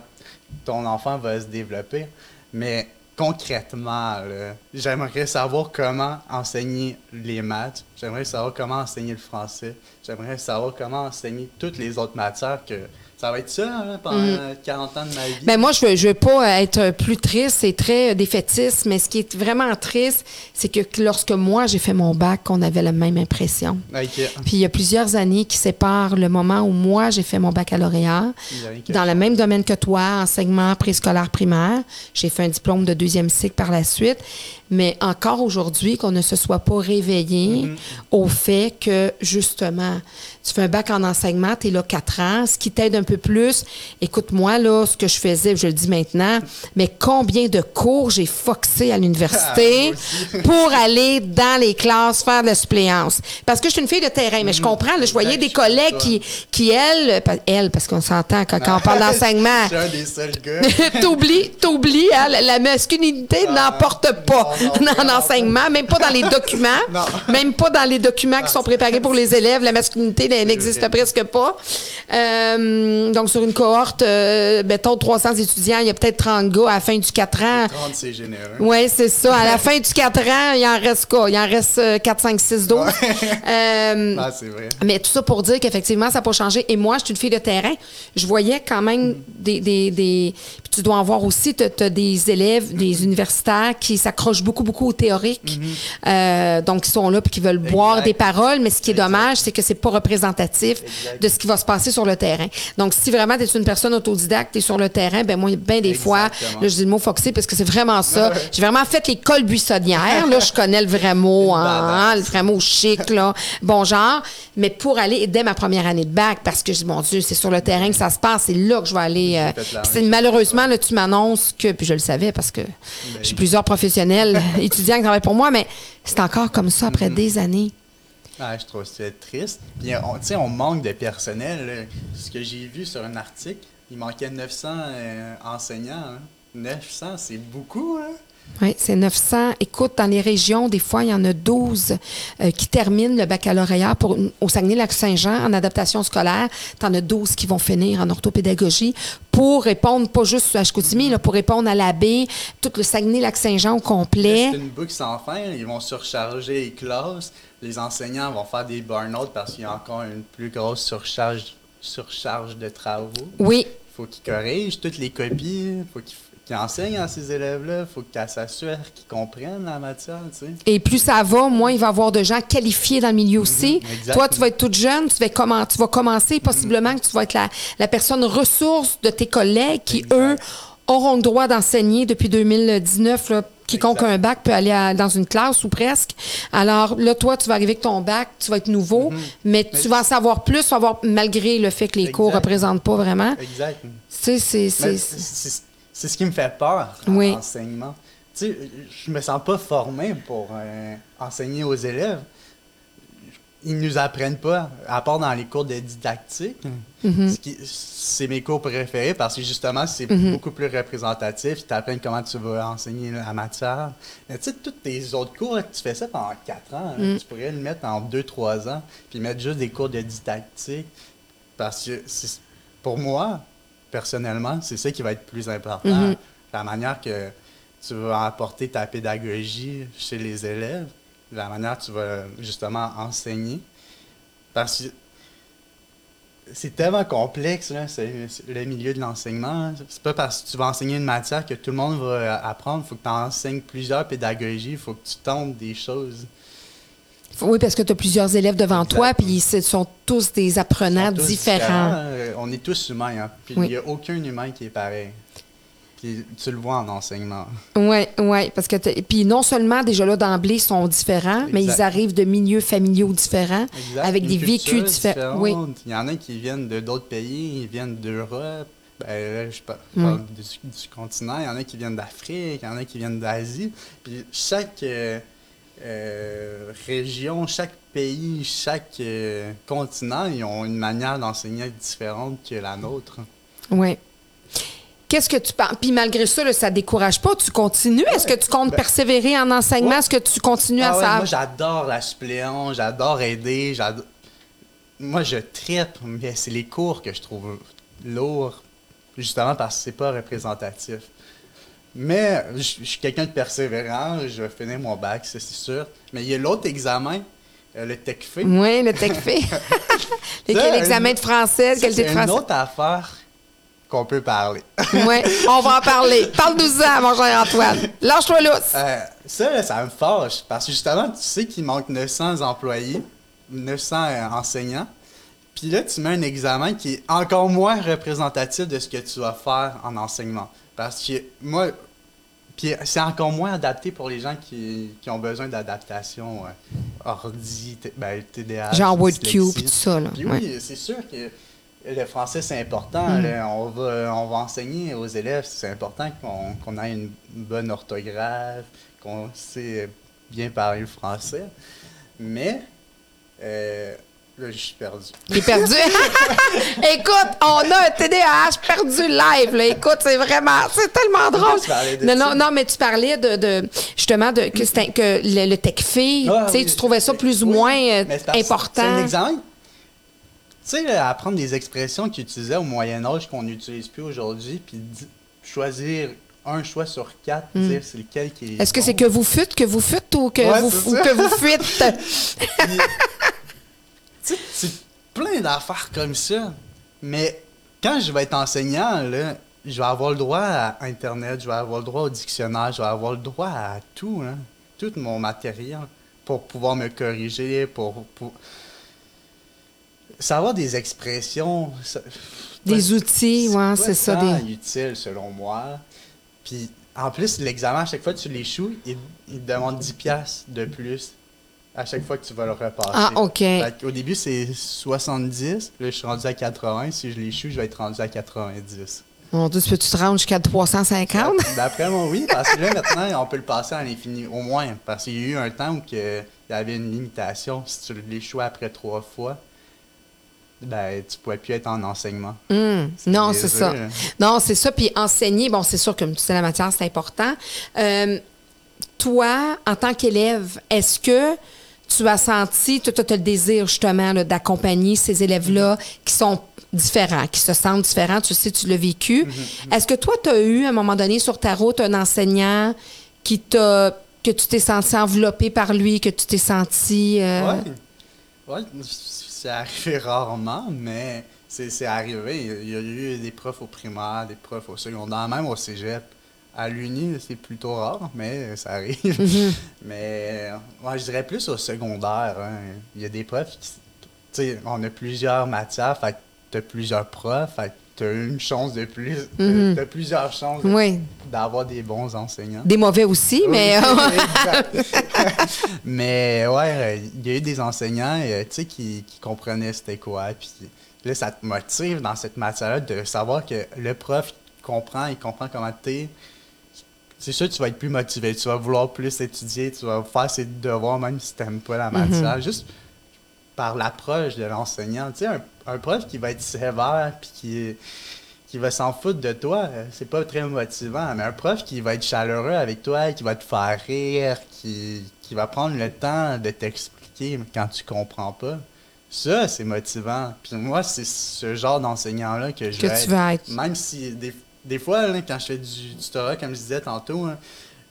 ton enfant va se développer, mais concrètement, là, j'aimerais savoir comment enseigner les maths, j'aimerais savoir comment enseigner le français, j'aimerais savoir comment enseigner toutes les autres matières que... Ça va être ça, hein, pendant mm. quarante ans de ma vie. Bien, moi, je ne veux pas être plus triste et très défaitiste, mais ce qui est vraiment triste, c'est que lorsque moi, j'ai fait mon bac, on avait la même impression. Okay. Puis il y a plusieurs années qui séparent le moment où moi, j'ai fait mon baccalauréat, dans le même domaine que toi, enseignement préscolaire primaire. J'ai fait un diplôme de deuxième cycle par la suite. Mais encore aujourd'hui, qu'on ne se soit pas réveillé mm-hmm. au fait que, justement, tu fais un bac en enseignement, tu es là quatre ans, ce qui t'aide un peu plus. Écoute-moi, là, ce que je faisais, je le dis maintenant, mais combien de cours j'ai foxé à l'université ah, pour aller dans les classes faire de la suppléance? Parce que je suis une fille de terrain, mais mm-hmm. je comprends, là, je voyais des collègues qui, qui, elles, elles, parce qu'on s'entend quand, quand on parle d'enseignement. Je suis un des seuls gars. T'oublies, t'oublies, hein, la masculinité ah, n'emporte pas. Bon. En enseignement, même pas dans les documents, non. même pas dans les documents qui sont préparés pour les élèves. La masculinité n'existe presque pas. Euh, donc, sur une cohorte, euh, mettons, trois cents étudiants, il y a peut-être trente gars à la fin du quatre ans. trente, c'est généreux. Oui, c'est ça. À la fin du quatre ans, il en reste quoi? Il en reste quatre, cinq, six, douze. Ouais. Euh, ah, c'est vrai. Mais tout ça pour dire qu'effectivement, ça n'a pas changé. Et moi, je suis une fille de terrain. Je voyais quand même mm. des, des, des... Puis tu dois en voir aussi, tu as des élèves, des mm. universitaires qui s'accrochent beaucoup beaucoup, beaucoup au théorique. Mm-hmm. Euh, donc, ils sont là puis qu'ils veulent exact. boire des paroles, mais ce qui est exact. dommage, c'est que c'est pas représentatif exact. de ce qui va se passer sur le terrain. Donc, si vraiment tu es une personne autodidacte, tu es sur le terrain, ben moi, bien des Exactement. fois, là, je dis le mot « foxé » parce que c'est vraiment ça. J'ai vraiment fait les cols buissonnières. Là, je connais le vrai mot, hein, le vrai mot chic, là, bon genre. Mais pour aller dès ma première année de bac, parce que je dis, mon Dieu, c'est sur le terrain que ça se passe, c'est là que je vais aller. Euh, c'est, malheureusement, là, tu m'annonces que, puis je le savais parce que mais... j'ai plusieurs professionnels étudiants qui travaillent pour moi, mais c'est encore comme ça après mm-hmm. des années. Ah, je trouve ça triste. Puis, tu sais, on manque de personnel. Là. Ce que j'ai vu sur un article, il manquait neuf cents euh, enseignants. Hein. neuf cents, c'est beaucoup, hein? Oui, c'est neuf cents. Écoute, dans les régions, des fois, il y en a douze euh, qui terminent le baccalauréat pour, au Saguenay-Lac-Saint-Jean en adaptation scolaire. Tu en as douze qui vont finir en orthopédagogie pour répondre, pas juste à Chicoutimi, là, pour répondre à la Baie, tout le Saguenay-Lac-Saint-Jean au complet. C'est une boucle sans fin. Ils vont surcharger les classes. Les enseignants vont faire des burn-out parce qu'il y a encore une plus grosse surcharge, surcharge de travaux. Oui. Il faut qu'ils corrigent toutes les copies. Il faut qu'ils qui enseigne à ces élèves-là, il faut qu'elles s'assurent qu'ils comprennent la matière, tu sais. Et plus ça va, moins il va y avoir de gens qualifiés dans le milieu aussi. Mm-hmm, Toi, tu vas être toute jeune, tu vas, comment, tu vas commencer, possiblement mm-hmm. que tu vas être la, la personne ressource de tes collègues qui, exact. eux, auront le droit d'enseigner depuis deux mille dix-neuf, là, quiconque a un bac peut aller à, dans une classe ou presque. Alors là, toi, tu vas arriver avec ton bac, tu vas être nouveau, mm-hmm. mais, mais tu vas en savoir plus, savoir, malgré le fait que les exact. cours ne représentent pas vraiment. Exact. Tu sais, c'est... c'est, c'est, c'est C'est ce qui me fait peur en oui. enseignement. Tu sais, je me sens pas formé pour euh, enseigner aux élèves. Ils nous apprennent pas, à part dans les cours de didactique. Mm-hmm. Ce qui, c'est mes cours préférés parce que justement, c'est mm-hmm. beaucoup plus représentatif. Ils t'apprennent comment tu vas enseigner la matière. Mais tu sais, tous tes autres cours, tu fais ça pendant quatre ans. Mm-hmm. Là, tu pourrais le mettre en deux, trois ans, puis mettre juste des cours de didactique. Parce que c'est, pour moi... personnellement, c'est ça qui va être plus important. Mm-hmm. La manière que tu vas apporter ta pédagogie chez les élèves, la manière que tu vas justement enseigner. Parce que c'est tellement complexe, là, c'est, c'est le milieu de l'enseignement. C'est pas parce que tu vas enseigner une matière que tout le monde va apprendre. Il faut que tu enseignes plusieurs pédagogies, il faut que tu tentes des choses. Oui, parce que tu as plusieurs élèves devant exact. Toi, puis ils sont tous des apprenants tous différents. différents. On est tous humains, hein, puis il oui. n'y a aucun humain qui est pareil. Puis tu le vois en enseignement. Oui, oui, parce que puis non seulement déjà là d'emblée ils sont différents, exact. Mais ils arrivent de milieux familiaux différents, exact. Avec Une des vécus diffé- différents. Oui. Il y en a qui viennent de d'autres pays, ils viennent d'Europe, ben, je parle oui. du, du continent, il y en a qui viennent d'Afrique, il y en a qui viennent d'Asie, puis chaque euh, Euh, région, chaque pays, chaque euh, continent, ils ont une manière d'enseigner différente que la nôtre. Oui. Qu'est-ce que tu penses? Puis malgré ça, là, ça ne décourage pas, tu continues. Est-ce ouais, que tu comptes ben, persévérer en enseignement? Ouais. Est-ce que tu continues ah à ouais, savoir? Moi, j'adore la suppléance, j'adore aider, j'adore... Moi, je trippe, mais c'est les cours que je trouve lourds, justement parce que c'est pas représentatif. Mais je, je suis quelqu'un de persévérant, je vais finir mon bac, ça, c'est sûr. Mais il y a l'autre examen, euh, le TECFÉ. Oui, le TECFÉ. L'examen de français, quel c'est de français. Une autre affaire qu'on peut parler. Oui, on va en parler. Parle-nous-en, mon cher Antoine. Lâche-toi lousse. Euh, ça, ça me fâche, parce que justement, tu sais qu'il manque neuf cents employés, neuf cents euh, enseignants. Puis là, tu mets un examen qui est encore moins représentatif de ce que tu vas faire en enseignement. Parce que moi, puis c'est encore moins adapté pour les gens qui, qui ont besoin d'adaptation euh, ordi, t- ben, T D A H, genre WordCube, tout ça. Là. Puis oui, ouais. c'est sûr que le français, c'est important. Mm. Là, on va, on va enseigner aux élèves, c'est important qu'on, qu'on ait une bonne orthographe, qu'on sait bien parler le français. Mais... Euh, là, je suis perdu. Il est perdu? Écoute, on a un T D A H perdu live. Là. Écoute, c'est vraiment... C'est tellement drôle. Tu non, non, non, mais tu parlais de... de justement, de que, c'était, que le, le TECFÉ, ah, oui, tu trouvais ça plus ou oui, moins c'est important. C'est un exemple. Tu sais, apprendre des expressions qu'ils utilisaient au Moyen-Âge qu'on n'utilise plus aujourd'hui, puis choisir... un choix sur quatre, mm. dire c'est lequel qui est... Est-ce bon. Que c'est que vous fûtes, que vous fûtes ou que, ouais, vous, ou que vous fuites? Puis, tu sais, c'est plein d'affaires comme ça, mais quand je vais être enseignant, là, je vais avoir le droit à Internet, je vais avoir le droit au dictionnaire, je vais avoir le droit à tout, hein, tout mon matériel pour pouvoir me corriger, pour... pour... savoir des expressions... Ça... Des c'est, outils, c'est, ouais, c'est ça. C'est des... utile, selon moi. Puis, en plus, l'examen, à chaque fois que tu l'échoues, il, il te demande dix piastres de plus à chaque fois que tu vas le repasser. Ah, OK. Au début, c'est soixante-dix. Là, je suis rendu à quatre-vingts. Si je l'échoue, je vais être rendu à quatre-vingt-dix. Mon Dieu, peux-tu te rendre jusqu'à trois cent cinquante? D'après moi, oui. Parce que là, maintenant, on peut le passer à l'infini, au moins. Parce qu'il y a eu un temps où il y avait une limitation. Si tu l'échoues après trois fois, ben, tu ne pouvais plus être en enseignement. Mmh. C'est non, c'est ça. Hein. Non, c'est ça. Puis enseigner, bon, c'est sûr que tu sais, la matière, c'est important. Euh, toi, en tant qu'élève, est-ce que tu as senti, tu as le désir justement là, d'accompagner ces élèves-là mm-hmm. qui sont différents, qui se sentent différents, tu sais, tu l'as vécu. Mm-hmm. Est-ce que toi, tu as eu, à un moment donné, sur ta route, un enseignant qui t'a, que tu t'es senti enveloppé par lui, que tu t'es senti... Euh... Oui, oui. C'est arrivé rarement, mais c'est, c'est arrivé. Il y a eu des profs au primaire, des profs au secondaire, même au cégep. À l'Uni, c'est plutôt rare, mais ça arrive. Mm-hmm. Mais ouais, je dirais plus au secondaire. Hein. Il y a des profs qui... Tu sais, on a plusieurs matières, fait que t'as plusieurs profs, fait que t'as une chance de plus. Mm-hmm. T'as plusieurs chances oui. d'avoir des bons enseignants. Des mauvais aussi, oui, mais... Mais ouais, il y a eu des enseignants, tu sais, qui, qui comprenaient c'était quoi. Puis là, ça te motive dans cette matière-là de savoir que le prof comprend, il comprend comment t'es. C'est sûr que tu vas être plus motivé, tu vas vouloir plus étudier, tu vas faire ses devoirs même si t'aimes pas la matière. Mm-hmm. Juste par l'approche de l'enseignant. Tu sais, un, un prof qui va être sévère puis qui, qui va s'en foutre de toi, c'est pas très motivant. Mais un prof qui va être chaleureux avec toi, qui va te faire rire, qui, qui va prendre le temps de t'expliquer quand tu comprends pas, ça, c'est motivant. Puis moi, c'est ce genre d'enseignant-là que je que vais tu être, vas être. Même si, des, des fois, là, quand je fais du tutorat, comme je disais tantôt, hein,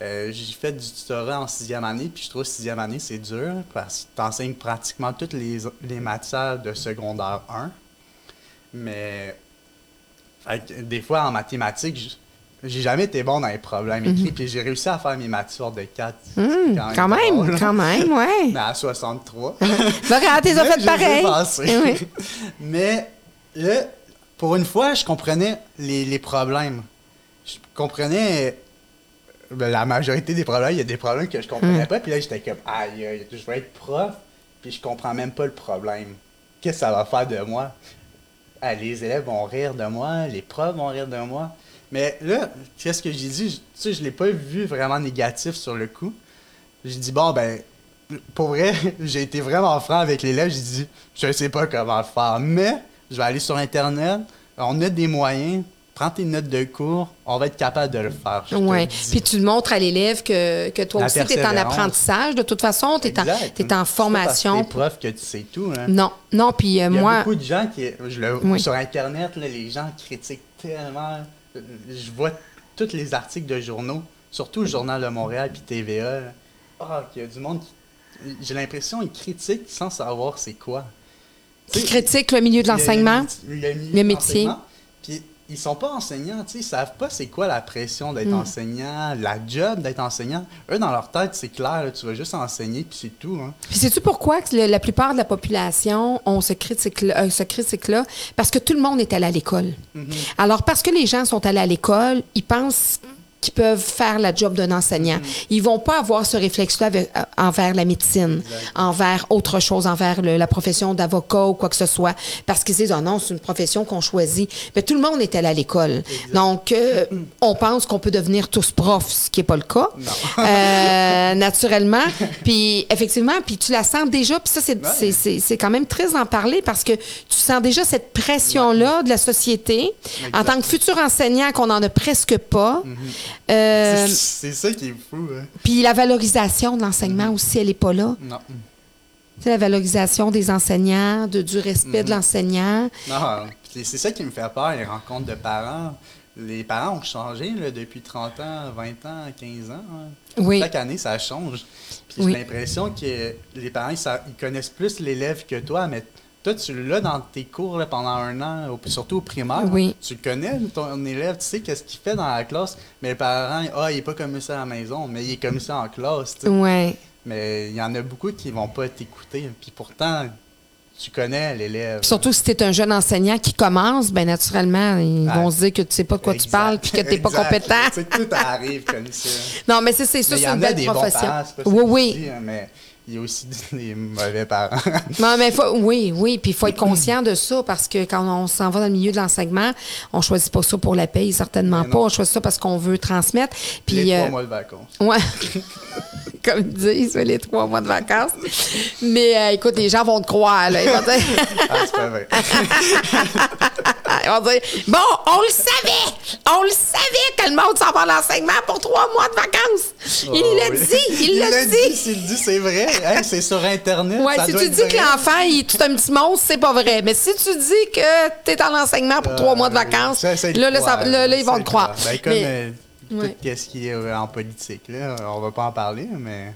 Euh, j'ai fait du tutorat en sixième année, puis je trouve que sixième année, c'est dur, parce que tu enseignes pratiquement toutes les, les matières de secondaire un. Mais des fois, en mathématiques, j'ai jamais été bon dans les problèmes écrits, mm-hmm. puis j'ai réussi à faire mes maths sur de quatre. Mm, quand, quand même, drôle, quand même, ouais. Mais à soixante-trois. Regarde, t'es en fait pareil. Oui. Mais là, pour une fois, je comprenais les, les problèmes. Je comprenais ben, la majorité des problèmes. Il y a des problèmes que je comprenais mm. pas, puis là, j'étais comme, aïe, je vais être prof, puis je comprends même pas le problème. Qu'est-ce que ça va faire de moi? Ah, les élèves vont rire de moi, les profs vont rire de moi. Mais là, qu'est-ce que j'ai dit? Je, tu sais, je l'ai pas vu vraiment négatif sur le coup. J'ai dit, bon, ben, pour vrai, j'ai été vraiment franc avec l'élève. J'ai dit, je sais pas comment le faire, mais je vais aller sur Internet. On a des moyens. Prends tes notes de cours. On va être capable de le faire. Oui. Puis tu montres à l'élève que, que toi la aussi, tu es en apprentissage. De toute façon, tu es en, t'es en formation. C'est pas parce que t'es prof que tu sais tout. Hein. Non. Non, puis euh, moi... Il y a beaucoup de gens qui... Je le, oui. Sur Internet, là, les gens critiquent tellement... Je vois tous les articles de journaux, surtout le Journal de Montréal puis T V A. Oh, il y a du monde qui... J'ai l'impression qu'ils critiquent sans savoir c'est quoi. Ils critiquent le milieu de l'enseignement, le, le, le, le métier. Puis ils sont pas enseignants, ils savent pas c'est quoi la pression d'être mm. enseignant, la job d'être enseignant. Eux, dans leur tête, c'est clair, là, tu vas juste enseigner puis c'est tout. Hein. Puis sais-tu pourquoi que le, la plupart de la population ont ce critique-là? Euh, critique parce que tout le monde est allé à l'école. Mm-hmm. Alors, parce que les gens sont allés à l'école, ils pensent qui peuvent faire la job d'un enseignant. Mm-hmm. Ils ne vont pas avoir ce réflexe-là avec, euh, envers la médecine, exact. Envers autre chose, envers le, la profession d'avocat ou quoi que ce soit, parce qu'ils disent « Ah oh non, c'est une profession qu'on choisit ». Mais tout le monde est allé à l'école. Exact. Donc, euh, mm-hmm. on pense qu'on peut devenir tous profs, ce qui n'est pas le cas, euh, naturellement. Puis, effectivement, puis tu la sens déjà, puis ça, c'est, ouais. c'est, c'est, c'est quand même triste d'en parler, parce que tu sens déjà cette pression-là ouais. de la société. Exact. En tant que futur enseignant, qu'on n'en a presque pas, mm-hmm. Euh, c'est, c'est ça qui est fou. Hein. Puis la valorisation de l'enseignement mmh. aussi, elle n'est pas là. Non. C'est la valorisation des enseignants, de, du respect mmh. de l'enseignant. Non, c'est, c'est ça qui me fait peur, les rencontres de parents. Les parents ont changé là, depuis trente ans, vingt ans, quinze ans. Hein. Oui. Chaque année, ça change. Puis oui. j'ai l'impression que les parents, ça, ils connaissent plus l'élève que toi, mais toi, tu l'as dans tes cours là, pendant un an, surtout au primaire. Oui. Tu le connais, ton élève, tu sais qu'est-ce qu'il fait dans la classe. Mais les parents, ah, il n'est pas comme ça à la maison, mais il est comme ça en classe. Tu sais. Ouais. Mais il y en a beaucoup qui ne vont pas t'écouter. Puis pourtant, tu connais l'élève. Puis surtout si tu es un jeune enseignant qui commence, bien naturellement, ils ah, vont se dire que tu ne sais pas de quoi exact. Tu parles puis que tu n'es pas compétent. Tu sais, tout arrive comme ça. Non, mais c'est, c'est ça, mais c'est une belle des profession. Bons parents, c'est pas oui, oui. Dis, mais... Il y a aussi des mauvais parents. Non, mais faut, oui, oui. Puis il faut être conscient de ça parce que quand on s'en va dans le milieu de l'enseignement, on ne choisit pas ça pour la paye, certainement pas. On choisit ça parce qu'on veut transmettre. Puis, les euh, trois mois de vacances. Oui. Comme ils disent, les trois mois de vacances. Mais euh, écoute, les gens vont te croire. Là. Ils vont dire... ah, c'est pas vrai. Ils vont dire, bon, on le savait! On le savait que le monde s'en va à l'enseignement pour trois mois de vacances! Il oh, l'a oui. dit! Il, il l'a, l'a dit! dit s'il dit, c'est vrai! Hein, c'est sur Internet! Ouais, ça si doit tu dis vrai. Que l'enfant il est tout un petit monstre, c'est pas vrai. Mais si tu dis que t'es en enseignement pour euh, trois mois de vacances, ça, ça là, là, ça, là, là, ils vont te croire. Ben, comme mais, euh, tout ouais. ce qui est en politique, là, on va pas en parler, mais...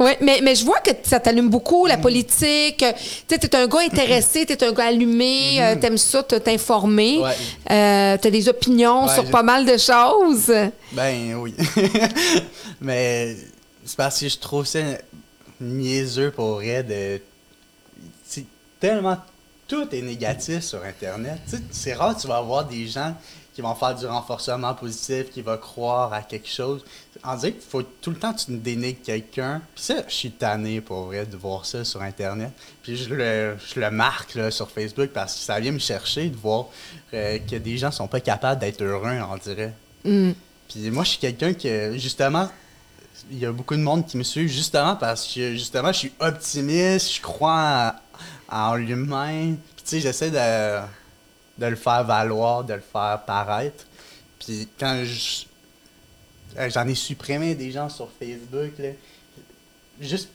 Oui, mais, mais je vois que ça t'allume beaucoup, la politique. Mmh. Tu sais, t'es un gars intéressé, t'es un gars allumé, mmh. euh, t'aimes ça, t'informer. Ouais. Euh, t'as des opinions ouais, sur je... pas mal de choses. Ben oui. Mais c'est parce que je trouve ça niaiseux pour vrai de... C'est tellement... Tout est négatif sur Internet. T'sais, c'est rare que tu vas avoir des gens... qui vont faire du renforcement positif, qui va croire à quelque chose. On dirait qu'il faut tout le temps que tu dénigres quelqu'un. Puis ça, je suis tanné, pour vrai, de voir ça sur Internet. Puis je le, je le marque là, sur Facebook parce que ça vient me chercher de voir euh, que des gens sont pas capables d'être heureux, on dirait. Mm. Puis moi, je suis quelqu'un que, justement, il y a beaucoup de monde qui me suit justement parce que, justement, je suis optimiste, je crois en, en l'humain. Puis tu sais, j'essaie de... de le faire valoir, de le faire paraître. Puis quand je, j'en ai supprimé des gens sur Facebook, là, juste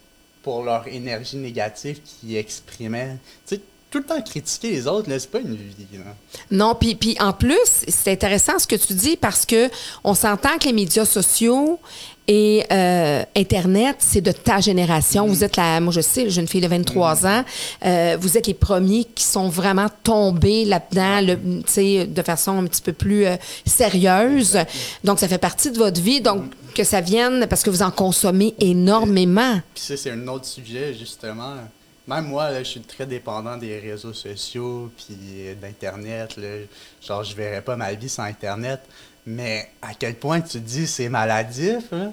pour leur énergie négative qu'ils exprimaient. Tu sais, tout le temps critiquer les autres, là, c'est pas une vie. Là. Non, puis puis en plus, c'est intéressant ce que tu dis parce que on s'entend que les médias sociaux et euh, Internet, c'est de ta génération. Mmh. Vous êtes la, moi je sais, j'ai une fille de vingt-trois mmh. ans. Euh, vous êtes les premiers qui sont vraiment tombés là-dedans, le, tu sais, de façon un petit peu plus euh, sérieuse. Mmh. Donc ça fait partie de votre vie. Donc mmh. que ça vienne parce que vous en consommez énormément. Puis ça, c'est un autre sujet justement. Même moi, là, je suis très dépendant des réseaux sociaux puis d'Internet. Là. Genre, je verrais pas ma vie sans Internet. Mais à quel point tu dis c'est maladif, là?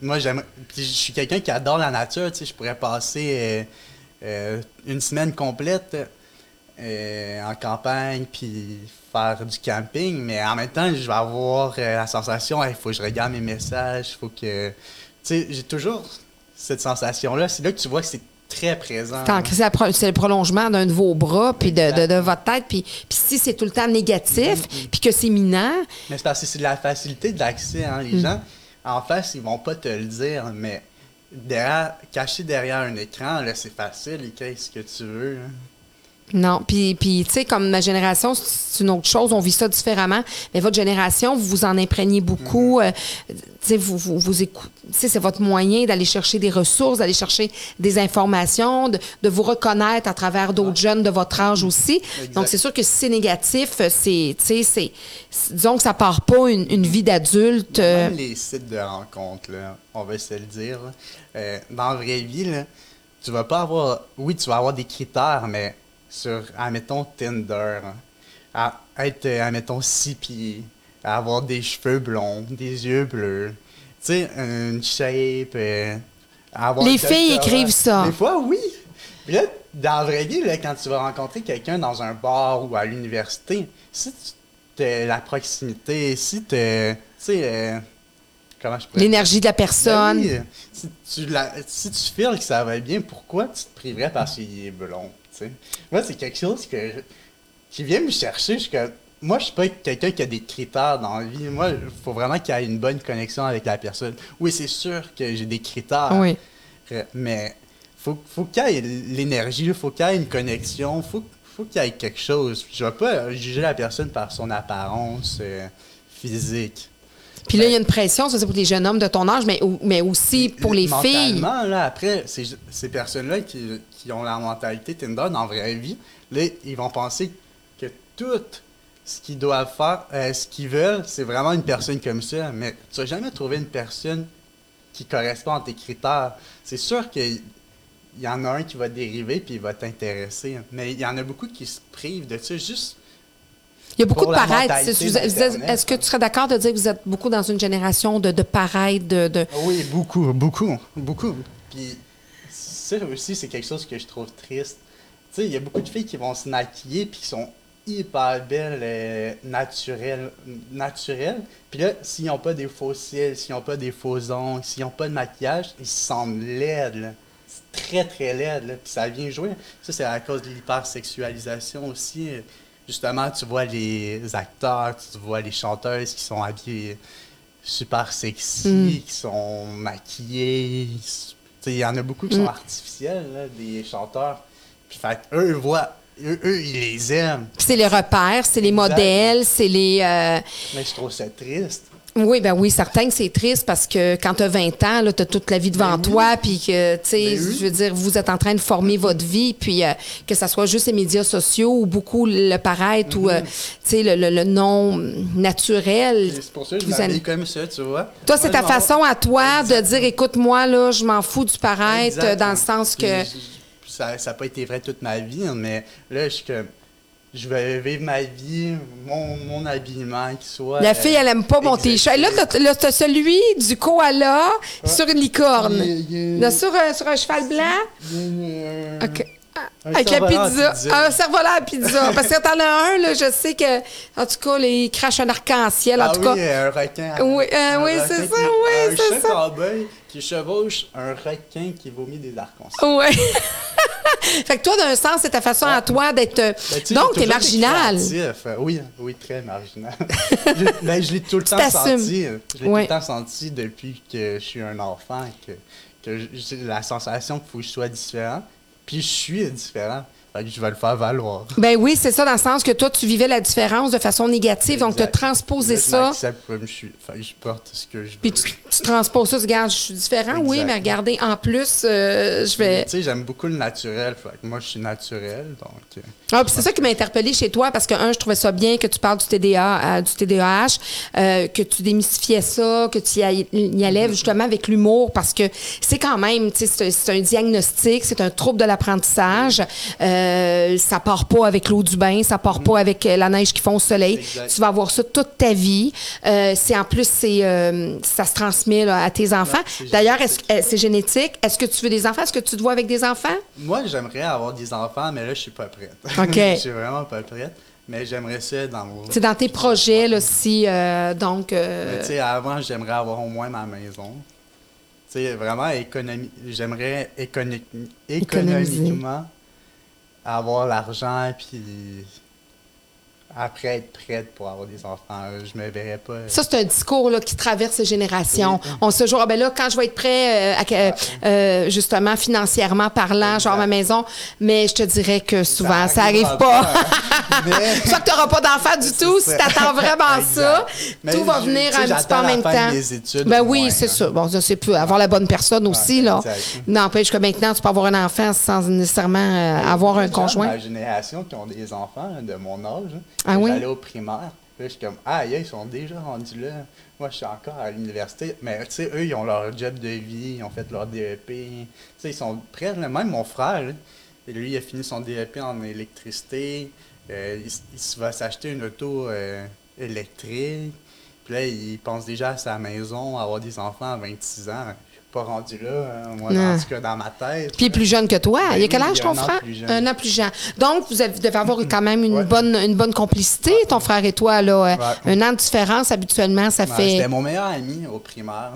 Moi, j'aime. Puis je suis quelqu'un qui adore la nature, tu sais. Je pourrais passer euh, euh, une semaine complète euh, en campagne puis faire du camping. Mais en même temps, je vais avoir euh, la sensation, il hey, faut que je regarde mes messages, il faut que. Tu sais, j'ai toujours cette sensation-là. C'est là que tu vois que c'est très présent. C'est le prolongement d'un de vos bras, puis de, de, de votre tête. Puis, puis si c'est tout le temps négatif, mm-hmm. puis que c'est minant... Mais c'est parce que c'est de la facilité de l'accès. Hein. Les mm-hmm. gens, en face, ils vont pas te le dire, mais derrière, caché derrière un écran, là, c'est facile. Qu'est-ce que tu veux? Hein. Non, puis, puis tu sais, comme ma génération, c'est une autre chose, on vit ça différemment, mais votre génération, vous vous en imprégnez beaucoup, mm-hmm. euh, tu sais, vous, vous, vous écoutez, c'est votre moyen d'aller chercher des ressources, d'aller chercher des informations, de, de vous reconnaître à travers d'autres ah. jeunes de votre âge aussi. Exact. Donc, c'est sûr que si c'est négatif, c'est, tu sais, c'est, disons que ça part pas une, une vie d'adulte. Euh... Même les sites de rencontres, là, on va se le dire, euh, dans la vraie vie, là, tu vas pas avoir, oui, tu vas avoir des critères, mais sur, admettons, Tinder, hein, à être, admettons, six pieds, à avoir des cheveux blonds, des yeux bleus, tu sais, une shape, euh, avoir... Les filles écrivent ça. Des fois, oui. Puis là, dans la vraie vie, là, quand tu vas rencontrer quelqu'un dans un bar ou à l'université, si tu as la proximité, si tu as, tu sais, euh, comment je pourrais dire? L'énergie de la personne. Oui, si, tu la, si tu files que ça va bien, pourquoi tu te priverais parce qu'il est blond? T'sais. Moi, c'est quelque chose que je, qui vient me chercher. Je, que, moi, je suis pas quelqu'un qui a des critères dans la vie. Moi, il faut vraiment qu'il y ait une bonne connexion avec la personne. Oui, c'est sûr que j'ai des critères, oui. mais il faut, faut qu'il y ait l'énergie, il faut qu'il y ait une connexion, il faut, faut qu'il y ait quelque chose. Je ne vais pas juger la personne par son apparence euh, physique. Puis là, il y a une pression, ça c'est pour les jeunes hommes de ton âge, mais, mais aussi pour les filles. Mentalement, là, après, ces, ces personnes-là qui, qui ont la mentalité Tinder dans la vraie vie, là, ils vont penser que tout ce qu'ils doivent faire, euh, ce qu'ils veulent, c'est vraiment une personne comme ça. Mais tu vas jamais trouver une personne qui correspond à tes critères. C'est sûr qu'il y en a un qui va dériver puis il va t'intéresser. Mais il y en a beaucoup qui se privent de ça juste... Il y a beaucoup de paraître. Est-ce que tu serais d'accord de dire que vous êtes beaucoup dans une génération de, de paraître? De, de... Oui, beaucoup, beaucoup, beaucoup. Puis ça aussi, c'est quelque chose que je trouve triste. Tu sais, il y a beaucoup de filles qui vont se maquiller puis qui sont hyper belles, euh, naturelles, naturelles. Puis là, s'ils n'ont pas des faux cils, s'ils n'ont pas des faux ongles, s'ils n'ont pas de maquillage, ils se sentent laides, là. C'est très, très laide, là. Puis ça vient jouer. Ça, c'est à cause de l'hypersexualisation aussi. Justement, tu vois les acteurs, tu vois les chanteuses qui sont habillées super sexy, mm. qui sont maquillées. Il y en a beaucoup qui mm. sont artificiels, là, des chanteurs. Puis, fait, eux, voient, eux, eux, ils les aiment. Puis c'est les repères, c'est exact. Les modèles, c'est les... Euh... Mais je trouve ça triste. Oui, ben oui, certain que c'est triste parce que quand tu as vingt ans, là, tu as toute la vie devant ben toi, oui. puis que, tu sais, ben je veux dire, vous êtes en train de former mm-hmm. votre vie, puis euh, que ça soit juste les médias sociaux ou beaucoup le paraître mm-hmm. ou, euh, tu sais, le, le, le non naturel. C'est pour ça que je m'habille an... comme ça, tu vois. Toi, c'est moi, ta façon vois. À toi exactement. De dire, écoute, moi, là, je m'en fous du paraître exactement. Dans le sens que... Ça n'a pas été vrai toute ma vie, mais là, je suis comme... Je vais vivre ma vie, mon, mon habillement, qui soit... La fille, elle aime pas mon t-shirt. Là, t'as, là, t'as celui du koala ah. sur une licorne. Yeah, yeah. Là, sur, sur un cheval blanc. Yeah, yeah. Okay. Un avec la pizza. pizza. Un cerf-volant à pizza. Parce que t'en as un, là, je sais que... En tout cas, là, il crache un arc-en-ciel, en ah tout oui, cas. Un requin. Oui, euh, un oui requin c'est qui, ça, oui, c'est ça. Un chat cowboy qui chevauche un requin qui vomit des arcs-en-ciel. Oui. Fait que toi, d'un sens, c'est ta façon ah. à toi d'être... Ben, donc, t'es marginal. Oui, oui, très marginal. je, ben, je l'ai tout le temps senti. Je l'ai oui. tout le temps senti depuis que je suis un enfant, que, que j'ai la sensation qu'il faut que je sois différent. Puis je suis différent. Fait que je vais le faire valoir. Ben oui, c'est ça, dans le sens que toi, tu vivais la différence de façon négative, exact. Donc tu as transposé ça. Comme je suis. Fait que je porte ce que je veux. Puis tu, tu transposes ça, regarde, je suis différent, exact. Oui, mais regardez, en plus, euh, je vais... Tu sais, j'aime beaucoup le naturel, fait que moi, je suis naturel, donc... Euh, ah, puis c'est ça qui m'a interpellée chez toi, parce que, un, je trouvais ça bien que tu parles du T D A, euh, du T D A H, euh, que tu démystifiais ça, que tu y, a, y allais justement avec l'humour, parce que c'est quand même, tu sais, c'est, c'est un diagnostic, c'est un trouble de l'apprentissage, euh, Euh, ça part pas avec l'eau du bain, ça part mmh. pas avec la neige qui fond au soleil. Exact. Tu vas avoir ça toute ta vie. Euh, c'est en plus, c'est euh, ça se transmet là, à tes enfants. Ouais, d'ailleurs, est-ce, c'est génétique. Est-ce que tu veux des enfants? Est-ce que tu te vois avec des enfants? Moi, j'aimerais avoir des enfants, mais là, je suis pas prête. OK. Je suis vraiment pas prête. Mais j'aimerais ça dans mon... C'est dans tes projets, là, si... Euh, donc... Euh... Tu sais, avant, j'aimerais avoir au moins ma maison. Tu sais, vraiment, économie... j'aimerais économi... économiquement... avoir l'argent, puis après être prête pour avoir des enfants. Je me verrais pas... Ça, c'est un discours là, qui traverse les générations. Oui. On se joue, ah ben là, quand je vais être prêt, euh, à, euh, justement, financièrement parlant, exact. Genre ma maison, mais je te dirais que souvent, ça arrive, ça arrive pas. pas. mais... Soit que t'auras pas d'enfants du tout, ça. Si t'attends vraiment ça, mais tout va je, venir un petit peu en même temps. Des études, ben oui, moins, c'est hein. ça. Bon, ça, c'est plus avoir la bonne personne ah, aussi, là. Exact. N'empêche que maintenant, tu peux avoir un enfant sans nécessairement euh, avoir un conjoint. La génération qui ont des enfants de mon âge, ah oui? J'allais au primaire, là, je suis comme, ah, ils sont déjà rendus là. Moi, je suis encore à l'université. Mais, tu sais, eux, ils ont leur job de vie, ils ont fait leur D E P. Tu sais, ils sont prêts. Même mon frère, là, lui, il a fini son D E P en électricité. Euh, il, il va s'acheter une auto euh, électrique. Puis là, il pense déjà à sa maison, à avoir des enfants à vingt-six ans. Pas rendu là, hein, moi, en tout cas, dans ma tête. Puis il est plus jeune que toi. Ben il a quel âge, ton frère? Un an plus jeune. Donc, vous avez, devez avoir quand même une, ouais. bonne, une bonne complicité, ton frère et toi, là. Ouais. Un an de différence, habituellement, ça ben, fait... C'était mon meilleur ami au primaire.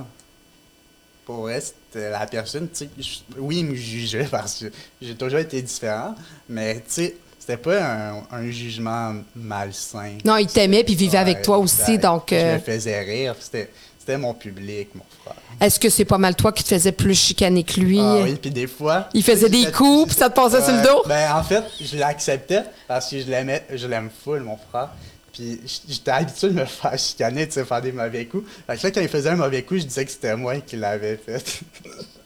Pour vrai, c'était la personne, tu sais, je... oui, il me jugeait parce que j'ai toujours été différent, mais, tu sais, c'était pas un, un jugement malsain. Non, il t'aimait, puis il vivait ouais, avec toi aussi, donc... Euh... Je me faisais rire, c'était... C'était mon public, mon frère. Est-ce que c'est pas mal toi qui te faisais plus chicaner que lui? Ah oui, puis des fois... Il faisait des coups, puis ça te passait euh, sur le dos? Ben en fait, je l'acceptais parce que je l'aimais, je l'aime full, mon frère. Puis j'étais habitué de me faire chicaner, tu sais, faire des mauvais coups. Fait que là, quand il faisait un mauvais coup, je disais que c'était moi qui l'avais fait.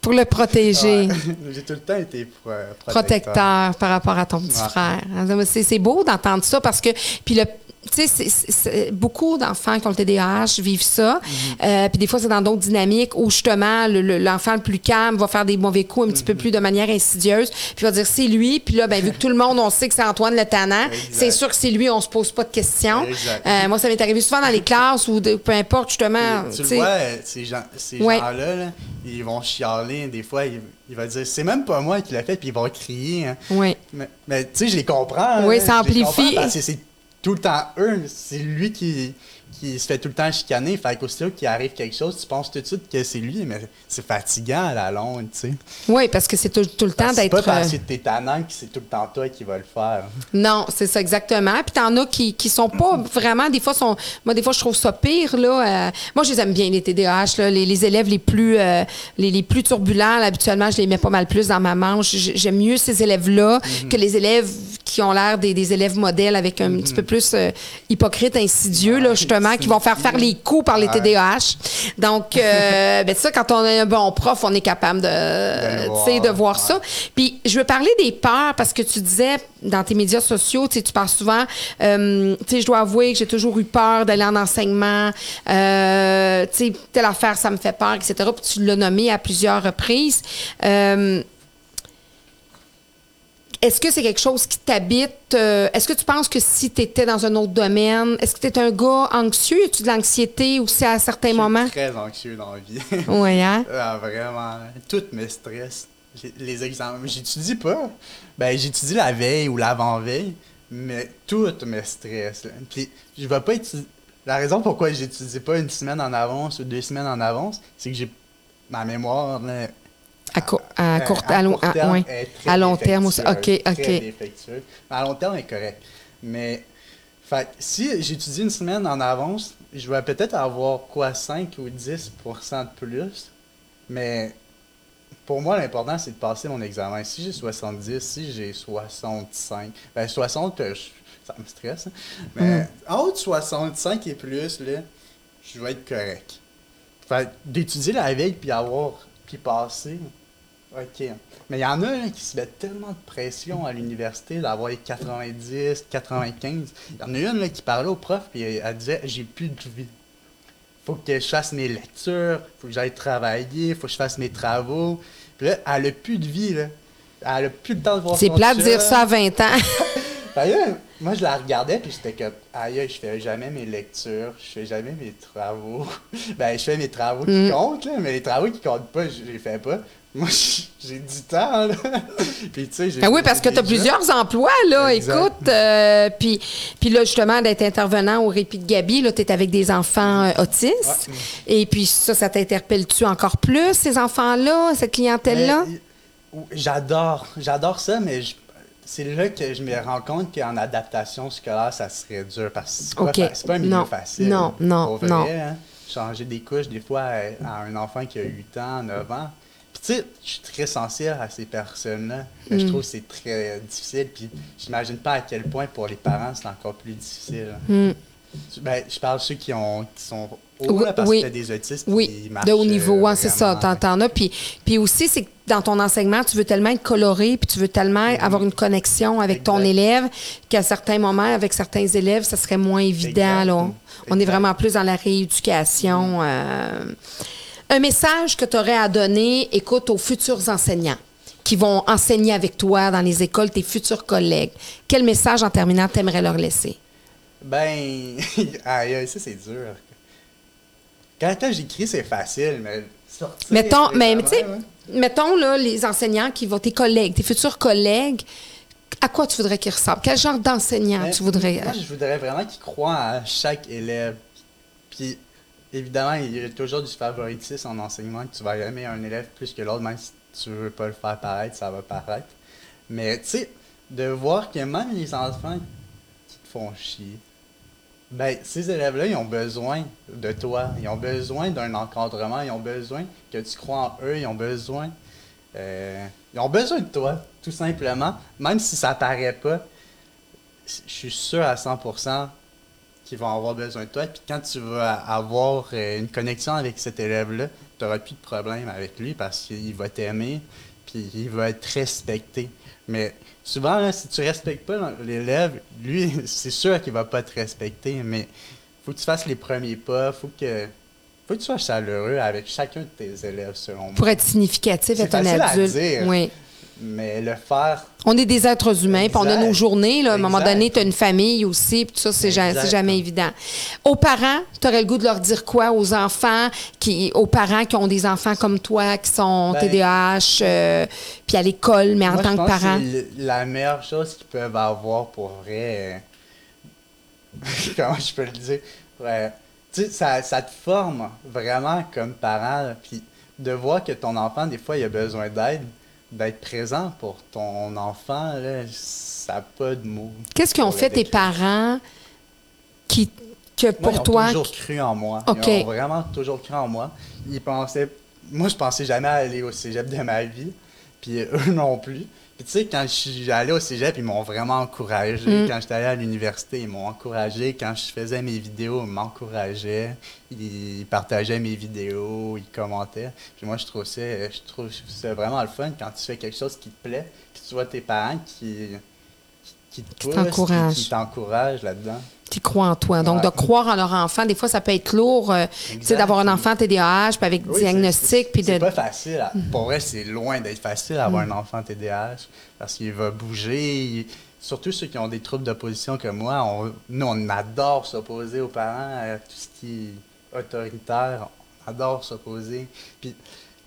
Pour le protéger. Ouais. J'ai tout le temps été pro- protecteur. Protecteur par rapport à ton petit ouais. frère. C'est, c'est beau d'entendre ça parce que... Puis le... Tu sais, c'est, c'est, c'est, beaucoup d'enfants qui ont le T D A H vivent ça. Mm-hmm. Euh, puis des fois, c'est dans d'autres dynamiques où, justement, le, le, l'enfant le plus calme va faire des mauvais coups un petit mm-hmm. peu plus de manière insidieuse. Puis va dire, c'est lui. Puis là, ben vu que tout le monde, on sait que c'est Antoine le tannant, c'est sûr que c'est lui, on se pose pas de questions. Euh, moi, ça m'est arrivé souvent dans les classes ou peu importe, justement. Et, tu le vois, ces, gens, ces ouais. gens-là, là, ils vont chialer. Des fois, ils... Il va dire, c'est même pas moi qui l'a fait, puis ils vont crier. Hein. Oui. Mais, mais tu sais, je les comprends. Oui, hein, ça amplifie. Tout le temps, eux, c'est lui qui, qui se fait tout le temps chicaner. Fait qu'aussitôt qu'il arrive quelque chose, tu penses tout de suite que c'est lui, mais c'est fatigant à la longue, tu sais. Oui, parce que c'est tout, tout le parce temps d'être... C'est pas parce que t'es tannant que c'est tout le temps toi qui va le faire. Non, c'est ça, exactement. Puis t'en as qui, qui sont pas vraiment... Des fois, sont moi, des fois, je trouve ça pire, là. Euh, moi, je les aime bien, les T D A H, là. Les, les élèves les plus, euh, les, les plus turbulents, là, habituellement, je les mets pas mal plus dans ma manche. J'aime mieux ces élèves-là mm-hmm. que les élèves... qui ont l'air des, des élèves modèles avec un mm-hmm. petit peu plus euh, hypocrite, insidieux, ouais, là, justement, qui vont faire faire les coups par les ouais. T D A H. Donc, euh, ben, tu sais, quand on est un bon prof, on est capable de, de voir, de voir ouais. ça. Puis, je veux parler des peurs, parce que tu disais, dans tes médias sociaux, tu sais, tu parles souvent, euh, tu sais, je dois avouer que j'ai toujours eu peur d'aller en enseignement, euh, tu sais, telle affaire, ça me fait peur, et cetera. Puis, tu l'as nommé à plusieurs reprises. Euh, Est-ce que c'est quelque chose qui t'habite? Euh, est-ce que tu penses que si tu étais dans un autre domaine, est-ce que tu es un gars anxieux? As-tu de l'anxiété aussi à certains je suis moments? Très anxieux dans la vie. Oui, hein? Ah, vraiment. Tout me stresse. J'ai, les examens, j'étudie pas. Ben, j'étudie la veille ou l'avant-veille, mais tout me stresse. Puis, je vais pas étudier. La raison pourquoi j'étudie pas une semaine en avance ou deux semaines en avance, c'est que j'ai ma mémoire. Là, À, co- à, à, court, à, à long, court terme, à, oui. est très à long terme aussi. OK, OK. Très à long terme, est correct. Mais fait, si j'étudie une semaine en avance, je vais peut-être avoir quoi cinq ou dix pour cent de plus, mais pour moi, l'important, c'est de passer mon examen. Si j'ai soixante-dix, si j'ai soixante-cinq, ben soixante, je, ça me stresse, hein? Mais mm. en haut de soixante-cinq et plus, là, je vais être correct. Fait d'étudier la veille, puis avoir, puis passer, OK. Mais il y en a là, qui se mettent tellement de pression à l'université d'avoir quatre-vingt-dix, quatre-vingt-quinze. Il y en a une là, qui parlait au prof, puis elle disait « j'ai plus de vie ». Faut que je fasse mes lectures, faut que j'aille travailler, faut que je fasse mes travaux. Puis là, elle a plus de vie, là. Elle a plus de temps de voir son chum. C'est plat de dire ça à vingt ans. Fait là, moi, je la regardais, puis j'étais comme, aïe, je fais jamais mes lectures, je fais jamais mes travaux. Ben, je fais mes travaux mm. qui comptent, là, mais les travaux qui comptent pas, je les fais pas. Moi, j'ai du temps, là. Puis, tu sais, j'ai... Ah oui, parce que tu as plusieurs emplois, là, exact. Écoute. Euh, puis, puis là, justement, d'être intervenant au Répits de Gabi, là, tu es avec des enfants euh, autistes. Ouais. Et puis ça, ça t'interpelle-tu encore plus, ces enfants-là, cette clientèle-là? Mais, j'adore. J'adore ça, mais je... c'est là que je me rends compte qu'en adaptation scolaire, ça serait dur. Parce que c'est pas, okay. fa... c'est pas un milieu non. facile. Non, non, vrai, non. Hein? Changer des couches, des fois, à, à un enfant qui a huit ans, neuf ans. Tu sais, je suis très sensible à ces personnes-là. Mm. Je trouve que c'est très euh, difficile. Puis, j'imagine pas à quel point pour les parents, c'est encore plus difficile. Mm. Ben, je parle de ceux qui, ont, qui sont hauts, oui, là, parce oui. que tu as des autistes. Oui, qui marchent, de haut niveau, euh, hein, c'est ça. T'en, t'en as. Puis, puis aussi, c'est que dans ton enseignement, tu veux tellement être coloré, puis tu veux tellement mm. avoir une connexion avec exact. Ton élève, qu'à certains moments, avec certains élèves, ça serait moins évident. Là. On, on est vraiment plus dans la rééducation. Mm. Euh, Un message que tu aurais à donner, écoute, aux futurs enseignants qui vont enseigner avec toi dans les écoles, tes futurs collègues. Quel message, en terminant, t'aimerais leur laisser? Ben, aïe, ça, c'est dur. Quand, quand j'écris, c'est facile, mais... Sortir mettons, mais, tu sais, ouais. mettons, là, les enseignants qui vont... Tes collègues, tes futurs collègues, à quoi tu voudrais qu'ils ressemblent? Quel genre d'enseignant ben, tu voudrais... Moi, je voudrais vraiment qu'ils croient à chaque élève. Puis... Évidemment, il y a toujours du favoritisme en enseignement, que tu vas aimer un élève plus que l'autre, même si tu veux pas le faire paraître, ça va paraître. Mais tu sais, de voir que même les enfants qui te font chier, ben ces élèves-là, ils ont besoin de toi, ils ont besoin d'un encadrement, ils ont besoin que tu crois en eux, ils ont besoin, euh, ils ont besoin de toi, tout simplement, même si ça paraît pas. Je suis sûr à cent pour cent qui vont avoir besoin de toi, puis quand tu vas avoir une connexion avec cet élève-là, tu n'auras plus de problème avec lui parce qu'il va t'aimer, puis il va être respecté. Mais souvent, là, si tu ne respectes pas l'élève, lui, c'est sûr qu'il ne va pas te respecter, mais il faut que tu fasses les premiers pas, il faut que, faut que tu sois chaleureux avec chacun de tes élèves, selon moi. Pour être significatif, être un adulte. C'est facile à dire. Oui. Mais le faire... On est des êtres humains, puis on a nos journées. Là, à un moment donné, tu as une famille aussi, puis tout ça, c'est jamais, c'est jamais évident. Aux parents, tu aurais le goût de leur dire quoi aux enfants, qui, aux parents qui ont des enfants comme toi, qui sont ben, T D A H, euh, puis à l'école, mais en moi, tant je pense que parents... Que c'est la meilleure chose qu'ils peuvent avoir pour vrai... Euh... Comment je peux le dire? Ouais. Tu sais, ça, ça te forme vraiment comme parent, puis de voir que ton enfant, des fois, il a besoin d'aide, d'être présent pour ton enfant, là, ça n'a pas de mots. Qu'est-ce qu'ils ont fait tes parents qui, que pour moi, ils ont toi... Ils ont toujours cru en moi. Okay. Ils ont vraiment toujours cru en moi. Ils pensaient... Moi, je pensais jamais aller au cégep de ma vie, puis eux non plus. Puis tu sais, quand je suis allé au cégep, ils m'ont vraiment encouragé. Mm. Quand j'étais allé à l'université, ils m'ont encouragé. Quand je faisais mes vidéos, ils m'encourageaient. Ils partageaient mes vidéos, ils commentaient. Puis moi, je trouve ça, je trouve ça vraiment le fun quand tu fais quelque chose qui te plaît, puis tu vois tes parents qui, qui, qui te poussent, qui t'encouragent là-dedans. Qui croient en toi. Donc, ouais. de croire en leur enfant, des fois, ça peut être lourd, euh, tu sais, d'avoir un enfant T D A H, puis avec oui, diagnostic, puis de... C'est pas facile. À... Mm. Pour vrai, c'est loin d'être facile d'avoir mm. un enfant T D A H, parce qu'il va bouger. Il... Surtout ceux qui ont des troubles d'opposition comme moi, on... nous, on adore s'opposer aux parents, à tout ce qui est autoritaire, on adore s'opposer. Puis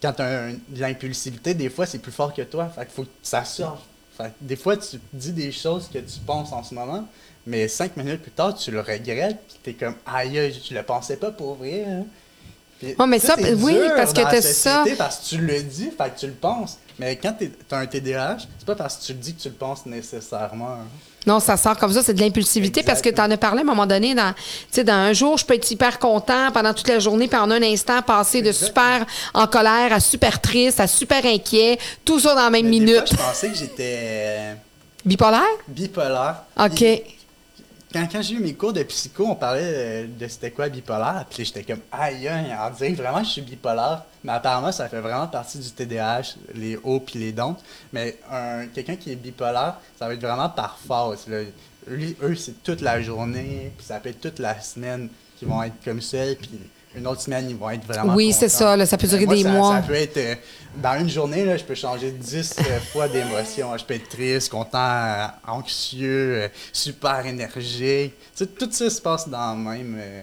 quand tu as un... l'impulsivité, des fois, c'est plus fort que toi, fait qu'il faut que ça sorte. Fait que des fois, tu dis des choses que tu penses en ce moment, mais cinq minutes plus tard, tu le regrettes, puis t'es comme « Aïe, je le pensais pas pour vrai. » Oh, mais ça, ça oui, parce que t'as ça. Parce que tu le dis, fait que tu le penses. Mais quand t'as un T D A H, c'est pas parce que tu le dis que tu le penses nécessairement. Non, ça sort comme ça, c'est de l'impulsivité. Exactement. Parce que t'en as parlé à un moment donné, dans, dans un jour, je peux être hyper content pendant toute la journée, puis en un instant, passer de super en colère à super triste, à super inquiet, tout ça dans la même mais minute. Des fois, je pensais que j'étais... Bipolaire? Bipolaire. OK. Puis, quand, quand j'ai eu mes cours de psycho, on parlait de, de c'était quoi bipolaire, puis j'étais comme aïe, on dirait vraiment je suis bipolaire. Mais apparemment, ça fait vraiment partie du T D A H, les hauts puis les dons. Mais un, quelqu'un qui est bipolaire, ça va être vraiment par phase. Lui, eux, c'est toute la journée, puis ça peut être toute la semaine qu'ils vont être comme ça, puis une autre semaine, ils vont être vraiment oui, contents. C'est ça. Là, ça peut durer moi, des ça, mois. Ça peut être... Euh, dans une journée, là, je peux changer dix fois d'émotion. Je peux être triste, content, euh, anxieux, euh, super énergique. Tu sais, tout ça se passe dans le même... Euh,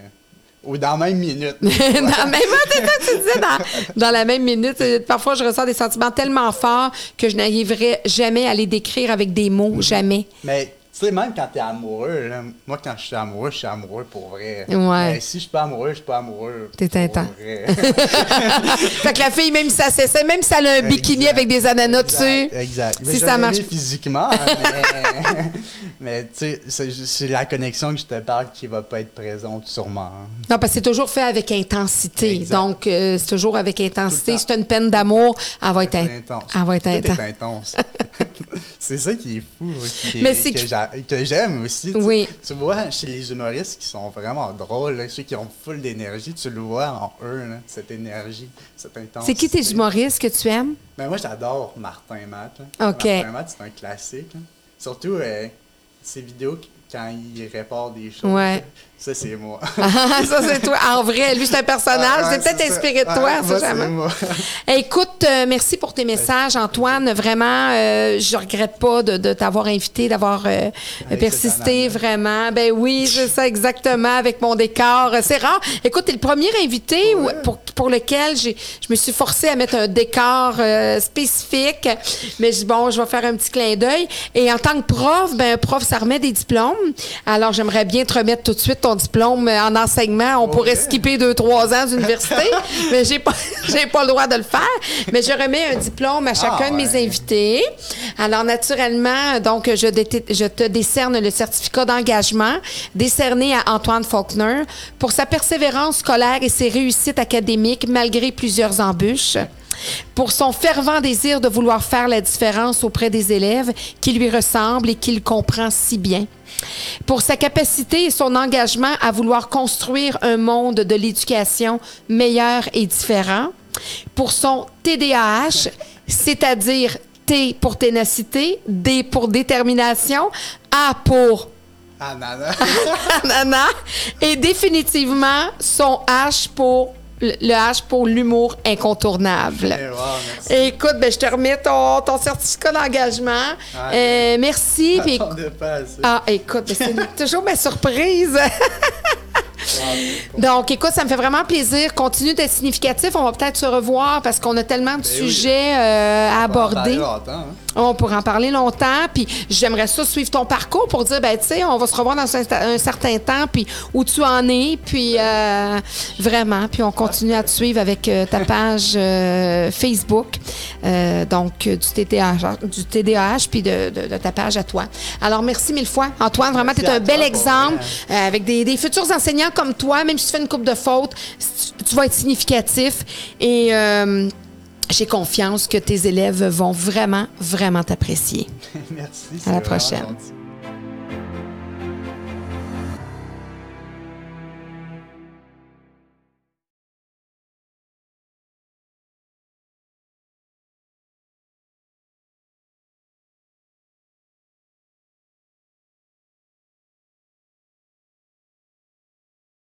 ou dans la même minute. dans la même minute, tu disais, dans, dans la même minute. Parfois, je ressens des sentiments tellement forts que je n'arriverais jamais à les décrire avec des mots, oui. Jamais. Mais... Tu sais, même quand t'es amoureux, là, moi, quand je suis amoureux, je suis amoureux pour vrai. Ouais. Mais si je suis pas amoureux, je suis pas amoureux. T'es intense. Fait que la fille, même si ça s'essaie, même si elle a un bikini exact, avec des ananas exact, dessus. Exact. Si mais ça marche. Physiquement, mais, mais tu sais, c'est, c'est la connexion que je te parle qui va pas être présente, sûrement. Non, parce que c'est toujours fait avec intensité. Exact. Donc, euh, c'est toujours avec intensité. Si t'as une peine d'amour, elle va être intense. Elle va être intense. C'est ça qui est fou. Qui mais est, c'est que j'a... que j'aime aussi. Tu, oui. Tu vois, chez les humoristes qui sont vraiment drôles, là, ceux qui ont full d'énergie, tu le vois en eux, là, cette énergie, cette intensité. C'est qui tes humoristes que tu aimes? Ben, moi, j'adore Martin Matte. Okay. Martin Matte, c'est un classique. Là. Surtout, euh, ses vidéos quand il répare des choses. Ouais. Ça, c'est moi. Ça, c'est toi. En vrai, lui, c'est un personnage. Ah, ouais, c'est peut-être c'est inspiré ça. De toi, ah, moi, jamais. C'est moi. Écoute, euh, merci pour tes messages, Antoine. Vraiment, euh, je regrette pas de, de t'avoir invité, d'avoir euh, persisté, vraiment. Ben oui, c'est ça, exactement, avec mon décor. C'est rare. Écoute, t'es le premier invité ouais. où, pour, pour lequel j'ai, je me suis forcée à mettre un décor euh, spécifique. Mais bon, je vais faire un petit clin d'œil. Et en tant que prof, ben un prof, ça remet des diplômes. Alors, j'aimerais bien te remettre tout de suite ton diplôme en enseignement, on okay. pourrait skipper deux, trois ans d'université, mais j'ai pas, j'ai pas le droit de le faire. Mais je remets un diplôme à chacun ah, ouais. de mes invités. Alors, naturellement, donc, je, dé- je te décerne le certificat d'engagement décerné à Antoine Faulkner pour sa persévérance scolaire et ses réussites académiques malgré plusieurs embûches. Pour son fervent désir de vouloir faire la différence auprès des élèves qui lui ressemblent et qu'il comprend si bien. Pour sa capacité et son engagement à vouloir construire un monde de l'éducation meilleur et différent. Pour son T D A H, c'est-à-dire T pour ténacité, D pour détermination, A pour... Ananas. Ananas. Et définitivement, son H pour... le H pour l'humour incontournable. Okay, wow, merci. Écoute, ben, je te remets ton, ton certificat d'engagement. Ah, euh, merci. Pis, pas ah, écoute, ben, c'est toujours ma surprise. Donc, écoute, ça me fait vraiment plaisir. Continue d'être significatif. On va peut-être se revoir parce qu'on a tellement de ben sujets oui. euh, à on aborder. Hein? On pourra en parler longtemps. Puis j'aimerais ça suivre ton parcours pour dire, ben tu sais, on va se revoir dans un, un certain temps, puis où tu en es, puis euh, vraiment. Puis on continue à te suivre avec euh, ta page euh, Facebook, euh, donc du T D A H, du T D A H puis de, de, de ta page à toi. Alors, merci mille fois. Antoine, vraiment, tu es un bel exemple euh, avec des, des futurs enseignants comme toi, même si tu fais une couple de fautes, tu vas être significatif et euh, j'ai confiance que tes élèves vont vraiment, vraiment t'apprécier. Merci. À la prochaine. Gentil.